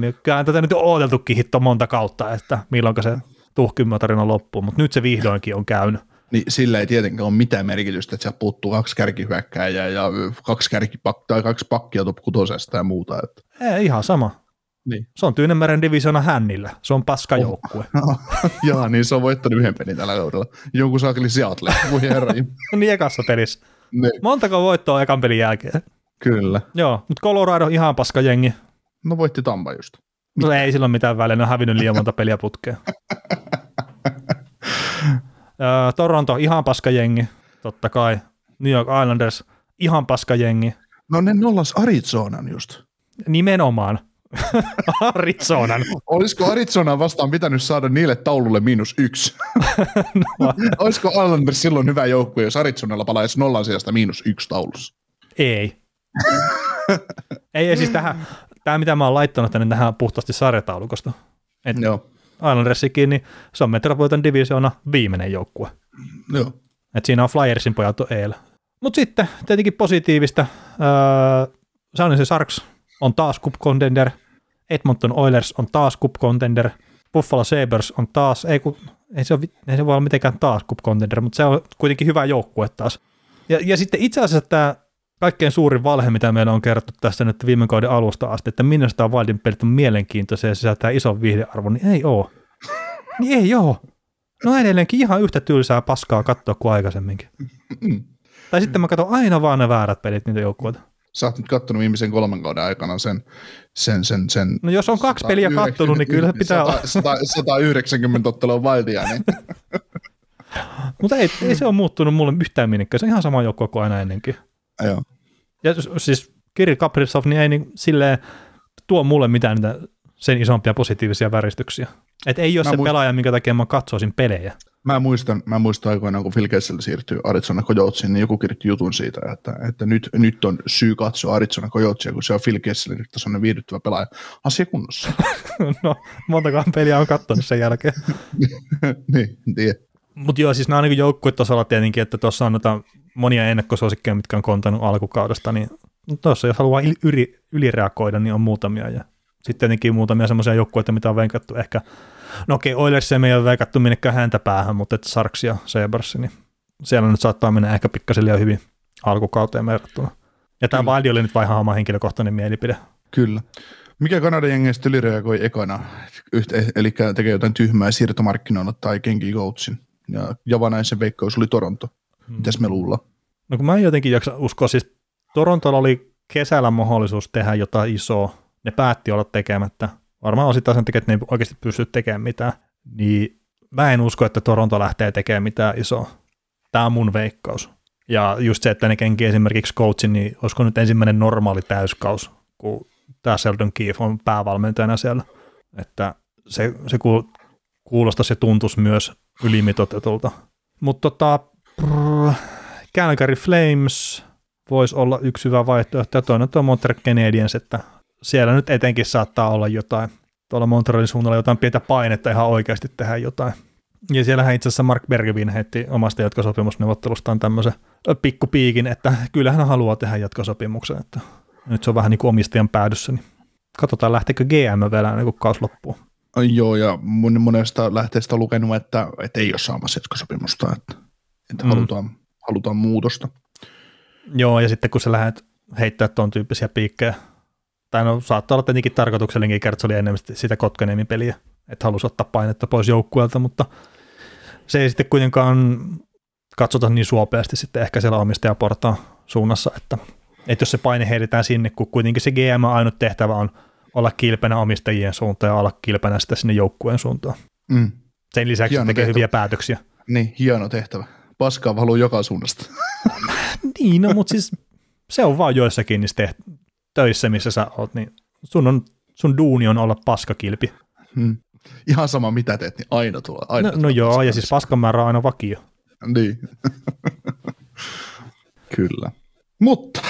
niin, kyllähän tätä nyt on odoteltukin hitto monta kautta, että milloinka se tuhkymä tarina loppuu, mutta nyt se vihdoinkin on käynyt. Niin sillä ei tietenkään ole mitään merkitystä, että siellä puuttuu kaksi kärkihyökkääjää ja kaksi kärkipakkia tai kaksi pakkia top kutosesta ja muuta. Että. Ei, ihan sama. Niin. Se on Tyynemeren divisioona hännillä. Se on paskajoukkue. Oh. Jaa, niin se on voittanut yhden pelin tällä kaudella. Jonkun saakeli Seattle. Voi herra. Niin ekassa pelissä. Ne. Montako voittoa ekan pelin jälkeen? Kyllä. Joo, mutta Colorado on ihan paskajengi. No voitti Tampa just. No ei sillä ole mitään väliä, ne on hävinnyt liian monta peliä putkeen. Öö, Toronto, ihan paskajengi, totta kai. New York Islanders, ihan paskajengi. No ne nollas Arizonan just. Nimenomaan. Arizonan. Olisiko Arizonaan vastaan pitänyt saada niille taululle miinus yksi? No. Olisiko Islanders silloin hyvä joukkue, jos Arizonalla palaisi nollan sijasta miinus yksi taulussa? Ei. Ei, ei siis tähän, tämä mitä mä oon laittanut tänne tähän puhtaasti sarjataulukosta. Et... Joo. Islandersikin, niin se on Metropolitan Divisiona viimeinen joukkue. Joo. Et siinä on Flyersin pojat eellä. Mutta sitten tietenkin positiivista. Öö, San Jose Sharks on taas Cup Contender. Edmonton Oilers on taas Cup Contender. Buffalo Sabres on taas, ei, ku, ei, se, ole, ei se voi olla mitenkään taas Cup Contender, mutta se on kuitenkin hyvä joukkue taas. Ja, ja sitten itse asiassa tämä kaikkein suurin valhe, mitä meillä on kerrottu tästä nyt viime kauden alusta asti, että minusta Wildin pelit on mielenkiintoisia ja sisältää ison viihdearvon, niin ei oo. Niin ei oo. No edelleenkin ihan yhtä tylsää paskaa katsoa kuin aikaisemminkin. Mm-hmm. Tai sitten mä katson aina vaan ne väärät pelit niitä joukkueita. Sä oot nyt kattonut viimeisen kolmen kauden aikana sen... sen, sen, sen no jos on kaksi peliä kattonut, niin kyllä pitää olla... sata yhdeksänkymmentä ottelua Wildia, niin... Mutta ei, ei se ole muuttunut mulle yhtään minnekään. Se on ihan sama joukkue kuin aina ennenkin. Joo. Ja siis Kirill Kaprizov niin ei niin silleen tuo mulle mitään niitä sen isompia positiivisia väristyksiä. Et ei ole mä se muist... pelaaja, minkä takia mä katsoisin pelejä. Mä muistan, mä muistan aikoinaan, kun Phil Kessel siirtyi Arizona Coyotesin, niin joku kirjoitti jutun siitä, että, että nyt, nyt on syy katsoa Arizona Coyotesia, kun se on Phil Kesselin tasoinen viihdyttävä pelaaja. Asia kunnossa. No, montakaan peliä on katsonut sen jälkeen. Niin, en tiedä. Mutta joo, siis nämä on niin joukkuetasolla tietenkin, että tuossa on noita monia ennakkosuosikkeja, mitkä on kontanut alkukaudesta, niin tuossa jos haluaa yli, ylireagoida, niin on muutamia. Ja sitten tietenkin muutamia semmoisia joukkueita, mitä on veikattu ehkä, no okei, Oilersia me ei ole veikattu minnekään häntä päähän, mutta Sharks ja Sabres, niin siellä nyt saattaa mennä ehkä pikkasen liian hyvin alkukauteen verrattuna. Ja tämä Valdi oli nyt vaan ihan oma henkilökohtainen mielipide. Kyllä. Mikä Kanadan jengeistä ylireagoi ekana? Eli tekee jotain tyhmää siirtomarkkinoilla tai Kenki Goatsin. Ja Jovanaisen veikkaus oli Toronto. Mitäs me luullaan? No kun mä en jotenkin jaksa uskoa, siis Torontolla oli kesällä mahdollisuus tehdä jotain isoa, ne päätti olla tekemättä. Varmaan osittain sen takia, että ne ei oikeasti pysty tekemään mitään. Niin mä en usko, että Toronto lähtee tekemään mitään isoa. Tämä on mun veikkaus. Ja just se, että ne kenki esimerkiksi coachin, niin olisiko nyt ensimmäinen normaali täyskaus, kun tämä Sheldon Keefe on päävalmentajana siellä. Että se, se kuulostaisi ja tuntuisi myös ylimitoitetulta. Mutta tota, Calgary Flames voisi olla yksi hyvä vaihtoehto, ja toinen on Montreal Canadiens, että siellä nyt etenkin saattaa olla jotain, tuolla Montrealin suunnalla jotain pientä painetta ihan oikeasti tehdä jotain. Ja siellähän itse asiassa Mark Bergevin heitti omasta jatkosopimusneuvottelustaan tämmöisen pikkupiikin, että kyllähän haluaa tehdä jatkosopimuksen, että nyt se on vähän niin kuin omistajan päädyssä, niin katsotaan lähteekö G M vielä ennen kuin kaus loppuu. Joo, ja monesta lähteestä on lukenut, että, että ei ole saamassa jatkosopimusta, että, että mm. halutaan, halutaan muutosta. Joo, ja sitten kun sä lähdet heittämään tuon tyyppisiä piikkejä, tai no saattaa olla tietenkin tarkoituksellinenkin kertsi oli enemmän sitä Kotkaniemin peliä, että halusi ottaa painetta pois joukkueelta, mutta se ei sitten kuitenkaan katsota niin suopeasti sitten ehkä siellä omistajaportaan suunnassa, että, että jos se paine heitetään sinne, kun kuitenkin se G M ainut tehtävä on olla kilpenä omistajien suuntaan ja olla kilpenä sitä sinne joukkueen suuntaan. Mm. Sen lisäksi hieno tekee tehtävä. Hyviä päätöksiä. Niin, hieno tehtävä. Paskaa haluaa joka suunnasta. Niin, no, mutta siis se on vaan joissakin niissä teht- töissä, missä sä oot, niin sun, on, sun duuni on olla paskakilpi. Mm. Ihan sama mitä teet, niin aina tulee. Aina no tulee no joo, ja siis paskan määrä on aina vakio. Niin. Kyllä. Mutta.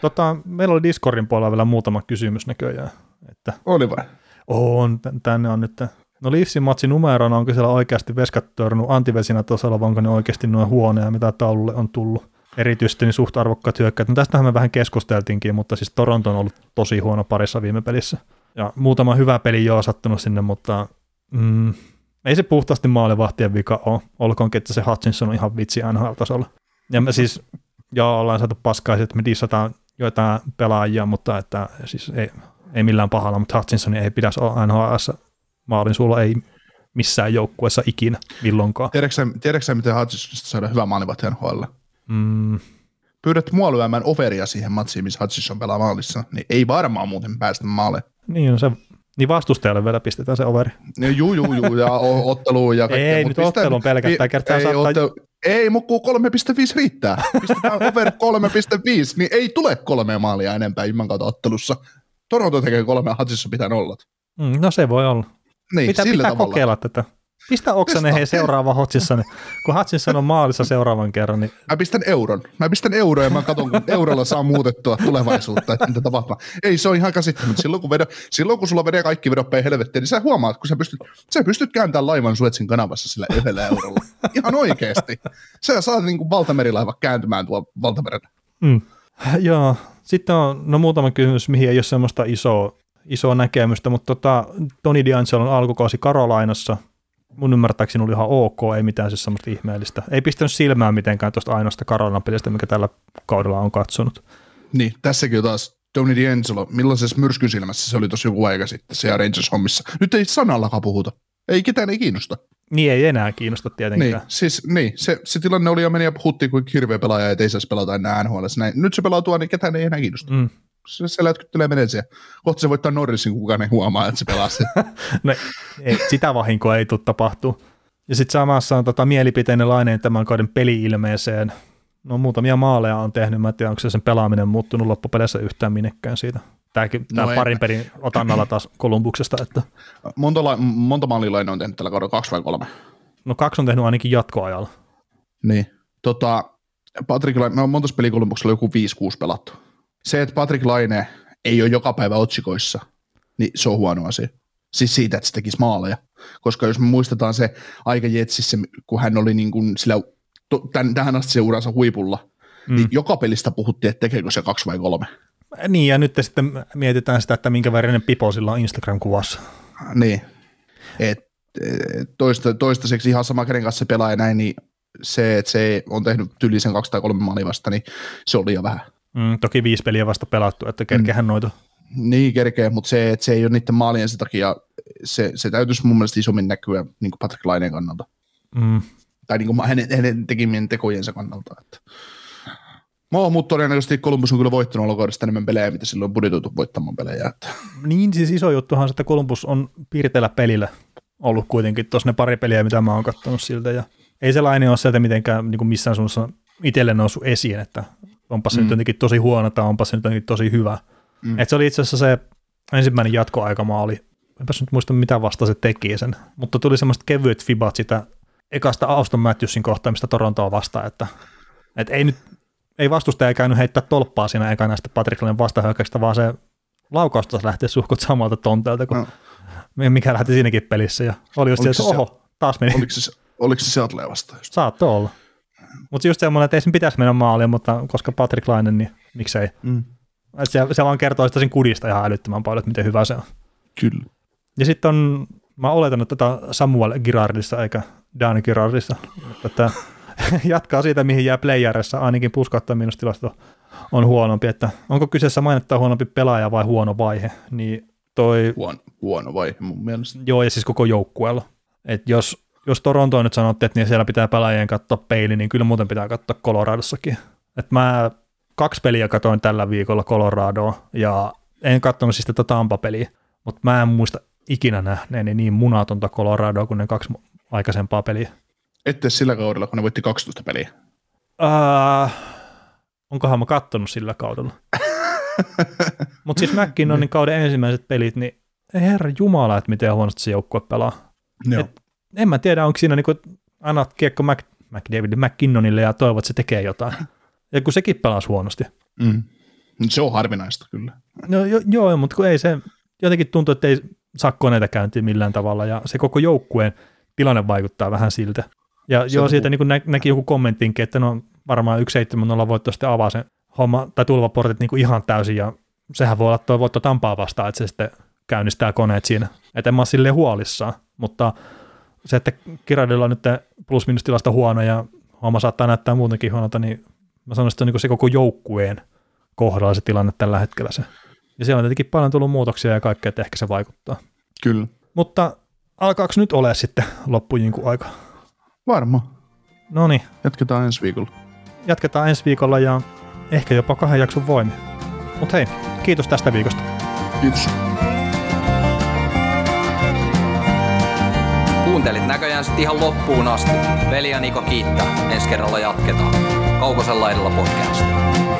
Tota, meillä oli Discordin puolella vielä muutama kysymys näköjään. Että oli vai? On, tänne on nyt. No Leafsin matsin numerona, onko siellä oikeasti veskat törnyt antivesinä tasolla, vai onko ne oikeasti noin huoneja, mitä taululle on tullut? Erityisesti niin suht arvokkaat hyökkäät. No tästähän me vähän keskusteltiinkin, mutta siis Toronto on ollut tosi huono parissa viime pelissä. Ja muutama hyvä peli joo sattunut sinne, mutta mm, ei se puhtaasti maalivahtien vika ole. Olkoonkin, että se Hutchinson on ihan vitsi N H L-tasolla. Ja me siis, joo, ollaan saatu paskaisia, että me dissataan joitain pelaajia, mutta että, siis ei, ei millään pahalla, mutta Hutchinson ei pitäisi olla N H L:ssä. Maalin sulla ei missään joukkueessa ikinä milloinkaan. Tiedätkö sä, miten Hutchinsonista saadaan hyvä maalivahti N H L? Mm. Pyydät mua lyömään overia siihen matsiin, missä Hutchinson pelaa maalissa, niin ei varmaan muuten päästä maalle. Niin, se, niin vastustajalle vielä pistetään se overi. No, juu, juu, juu, ja otteluun ja kaikkea. Ei, nyt ottelu on pelkästään kertaa ei, saattaa. Ottelu, ei, mukkuu kolme pilkku viisi riittää. Pistetään over kolme pilkku viisi, niin ei tule kolmea maalia enempää ilman kautta ottelussa. Toronto tekee kolmea, Hutchinson pitää nollat. Mm, no se voi olla. Niin, pitää pitää tavalla. Kokeilla tätä. Pistä Oksanen hei seuraava Hutchinson. Kun Hutchinson on maalissa seuraavan kerran, niin... Mä pistän euron. Mä pistän euron ja mä katson, kun eurolla saa muutettua tulevaisuutta, että mitä tapahtuu. Ei, se on ihan käsittämättä. Silloin, kun, vedo, silloin, kun sulla menee kaikki vedot päin helvettiin, niin sä huomaat, kun sä pystyt, sä pystyt kääntämään laivan Suetsin kanavassa sillä yhdellä eurolla. Ihan oikeasti. Sä saat niin kuin valtamerilaiva kääntymään tuolla valtamerellä. Mm. Joo. Sitten on no, muutama kysymys, mihin ei ole semmoista isoa, isoa näkemystä, mutta tota, Tony D'Angelon alkukausi Karolainassa. Mun ymmärtääkseni oli ihan ok, ei mitään siis semmoista ihmeellistä. Ei pistänyt silmään mitenkään tuosta ainoasta Karolinan pelistä, mikä tällä kaudella on katsonut. Niin, tässäkin taas Tony D'Angelo, millaisessa myrskysilmässä se oli tuossa joku aika sitten se Rangers-hommissa. Nyt ei sanallakaan puhuta. Ei ketään ei kiinnosta. Niin, ei enää kiinnosta tietenkään. Niin, siis, niin se, se tilanne oli ja meni ja puhuttiin kuin hirveä pelaaja, ettei saisi pelata enää N H L:ssä. Näin. Nyt se pelautua, niin ketään ei enää kiinnosta. Mm. Se, se lätkyttelee menensiä. Kohta se voittaa Norrisin, kukaan ei huomaa, että se pelaa sen. No, ei, sitä vahinkoa ei tule tapahtua. Ja sitten samassa on tota mielipiteinen laineen tämän kauden peli-ilmeeseen. No muutamia maaleja on tehnyt, mä en tiedä, onko se sen pelaaminen muuttunut loppupeleissä yhtään minnekään siitä. Tämäkin, no tämä parin pelin otannalla taas Kolumbuksesta. Että... Monta, la- monta maalilainen on tehnyt tällä kaudella, kaksi vai kolme? No kaksi on tehnyt ainakin jatkoajalla. Niin, tota, Patrikilla, mä oon monta peliä Kolumbuksella joku viisi kuusi pelattu. Se, että Patrik Laine ei ole joka päivä otsikoissa, niin se on huono asia. Siis siitä, että se tekisi maaleja. Koska jos me muistetaan se aika Jetsissä, kun hän oli niin kuin sillä, tämän, tähän asti se uransa huipulla, mm. niin joka pelistä puhuttiin, että tekeekö se kaksi vai kolme. Niin, ja nyt sitten mietitään sitä, että minkä värinen pipo sillä on Instagram-kuvassa. Niin. Et, toista, toistaiseksi ihan sama, kenen kanssa se pelaa ja näin, niin se, että se on tehnyt tylisen kaksi tai kolme maalia vasta, niin se oli jo vähän. Mm, toki viisi peliä vasta pelattu, että kerkeähän mm. noita. Niin kerkeä, mutta se, että se ei ole niiden maalien sen takia, se, se täytyisi mun mielestä isommin näkyä niin kuin Patrik Laineen kannalta. Mm. Tai niin kuin hänen, hänen tekemien tekojensa kannalta. Että. No, mutta todennäköisesti Columbus on kyllä voittanut alkaudesta enemmän pelejä, mitä silloin on budjetoitu voittamaan pelejä. Että. Niin siis iso juttuhan se, että Columbus on piirteellä pelillä ollut kuitenkin tuossa ne pari peliä, mitä mä oon katsonut siltä. Ja ei se Laine ole sieltä mitenkään niin kuin missään suunnassa itselle noussut esiin, että... onpa se mm. nyt jotenkin tosi huono tai onpa se nyt jotenkin tosi hyvä. Mm. Et se oli itse asiassa se ensimmäinen jatkoaikamaali. Enpäs nyt muista, mitä vasta se teki sen. Mutta tuli semmoiset kevyet fibat sitä ekasta Auston Matthewsin kohtaamista Torontoa vastaan, että et ei, nyt, ei vastustaja käynyt heittää tolppaa siinä ekana sitten Patrik Laineen vastahyökkäyksestä, vaan se laukaus taas lähtee suhkot samalta tonteelta, kuin no. mikä lähti siinäkin pelissä. Ja oli just se, että oho, taas meni. Oliko se, oliko se Seattlea vastaan? Saattoi olla. Mutta just semmoinen, että ei sen pitäisi mennä maaliin, mutta koska Patrik Laine, niin miksei. Mm. Että se, se vaan kertoo sitä sen kudista ihan älyttömän paljon, että miten hyvä se on. Kyllä. Ja sitten on, mä oletan, että tätä Samuel Girardista eikä Dan Girardista. Tätä jatkaa siitä, mihin jää playerissa, ainakin puskauttaminustilasto on huonompi. Että onko kyseessä mainittaa huonompi pelaaja vai huono vaihe? Niin toi... Huono, huono vaihe mun mielestä. Joo, ja siis koko joukkueella. Että jos... Jos Torontoon nyt sanotte, että niin siellä pitää pelaajien katsoa peili, niin kyllä muuten pitää katsoa Coloradossakin. Et mä kaksi peliä katsoin tällä viikolla Coloradoa, ja en katsonut siis tätä Tampa-peliä, mutta mä en muista ikinä nähneeni niin munatonta Coloradoa kuin ne kaksi aikaisempaa peliä. Ette sillä kaudella, kun ne voitti kaksitoista peliä? Äh, onkohan mä katsonut sillä kaudella? Mutta siis mäkin on niin kauden ensimmäiset pelit, niin herra jumala, että miten huonosti se joukkue pelaa. Joo. Et, en mä tiedä, onko siinä niin kuin annat kiekko Mac, McDavid, McKinnonille ja toivot, että se tekee jotain. Ja kun sekin pelasi huonosti. Mm. Se on harvinaista kyllä. No, jo, joo, mutta kun ei se, jotenkin tuntuu, että ei saa koneita käyntiin millään tavalla, ja se koko joukkueen tilanne vaikuttaa vähän siltä. Ja se joo, on... siitä niin nä, näki joku kommenttinkin, että no varmaan yksi seitsemän nolla voitto sitten avaa sen homma, tai tulvaportit niin ihan täysin, ja sehän voi olla tuo voitto Tampaa vastaan, että se sitten käynnistää koneet siinä. Että en mä ole silleen huolissaan, mutta se, että Kiradilla on nyt plus-minustilasta huono, ja homma saattaa näyttää muutenkin huonolta, niin mä sanoisin, että se on niin se koko joukkueen kohdalla se tilanne tällä hetkellä se. Ja siellä on tietenkin paljon tullut muutoksia ja kaikkea, että ehkä se vaikuttaa. Kyllä. Mutta alkaako nyt ole sitten loppujinkun aika? Varmaan. No niin. Jatketaan ensi viikolla. Jatketaan ensi viikolla ja ehkä jopa kahden jakson voimin. Mutta hei, kiitos tästä viikosta. Kiitos. Kuuntelit näköjään sitten ihan loppuun asti. Veli ja Niko kiittää. Ensi kerralla jatketaan. Kaukosella edellä podcast.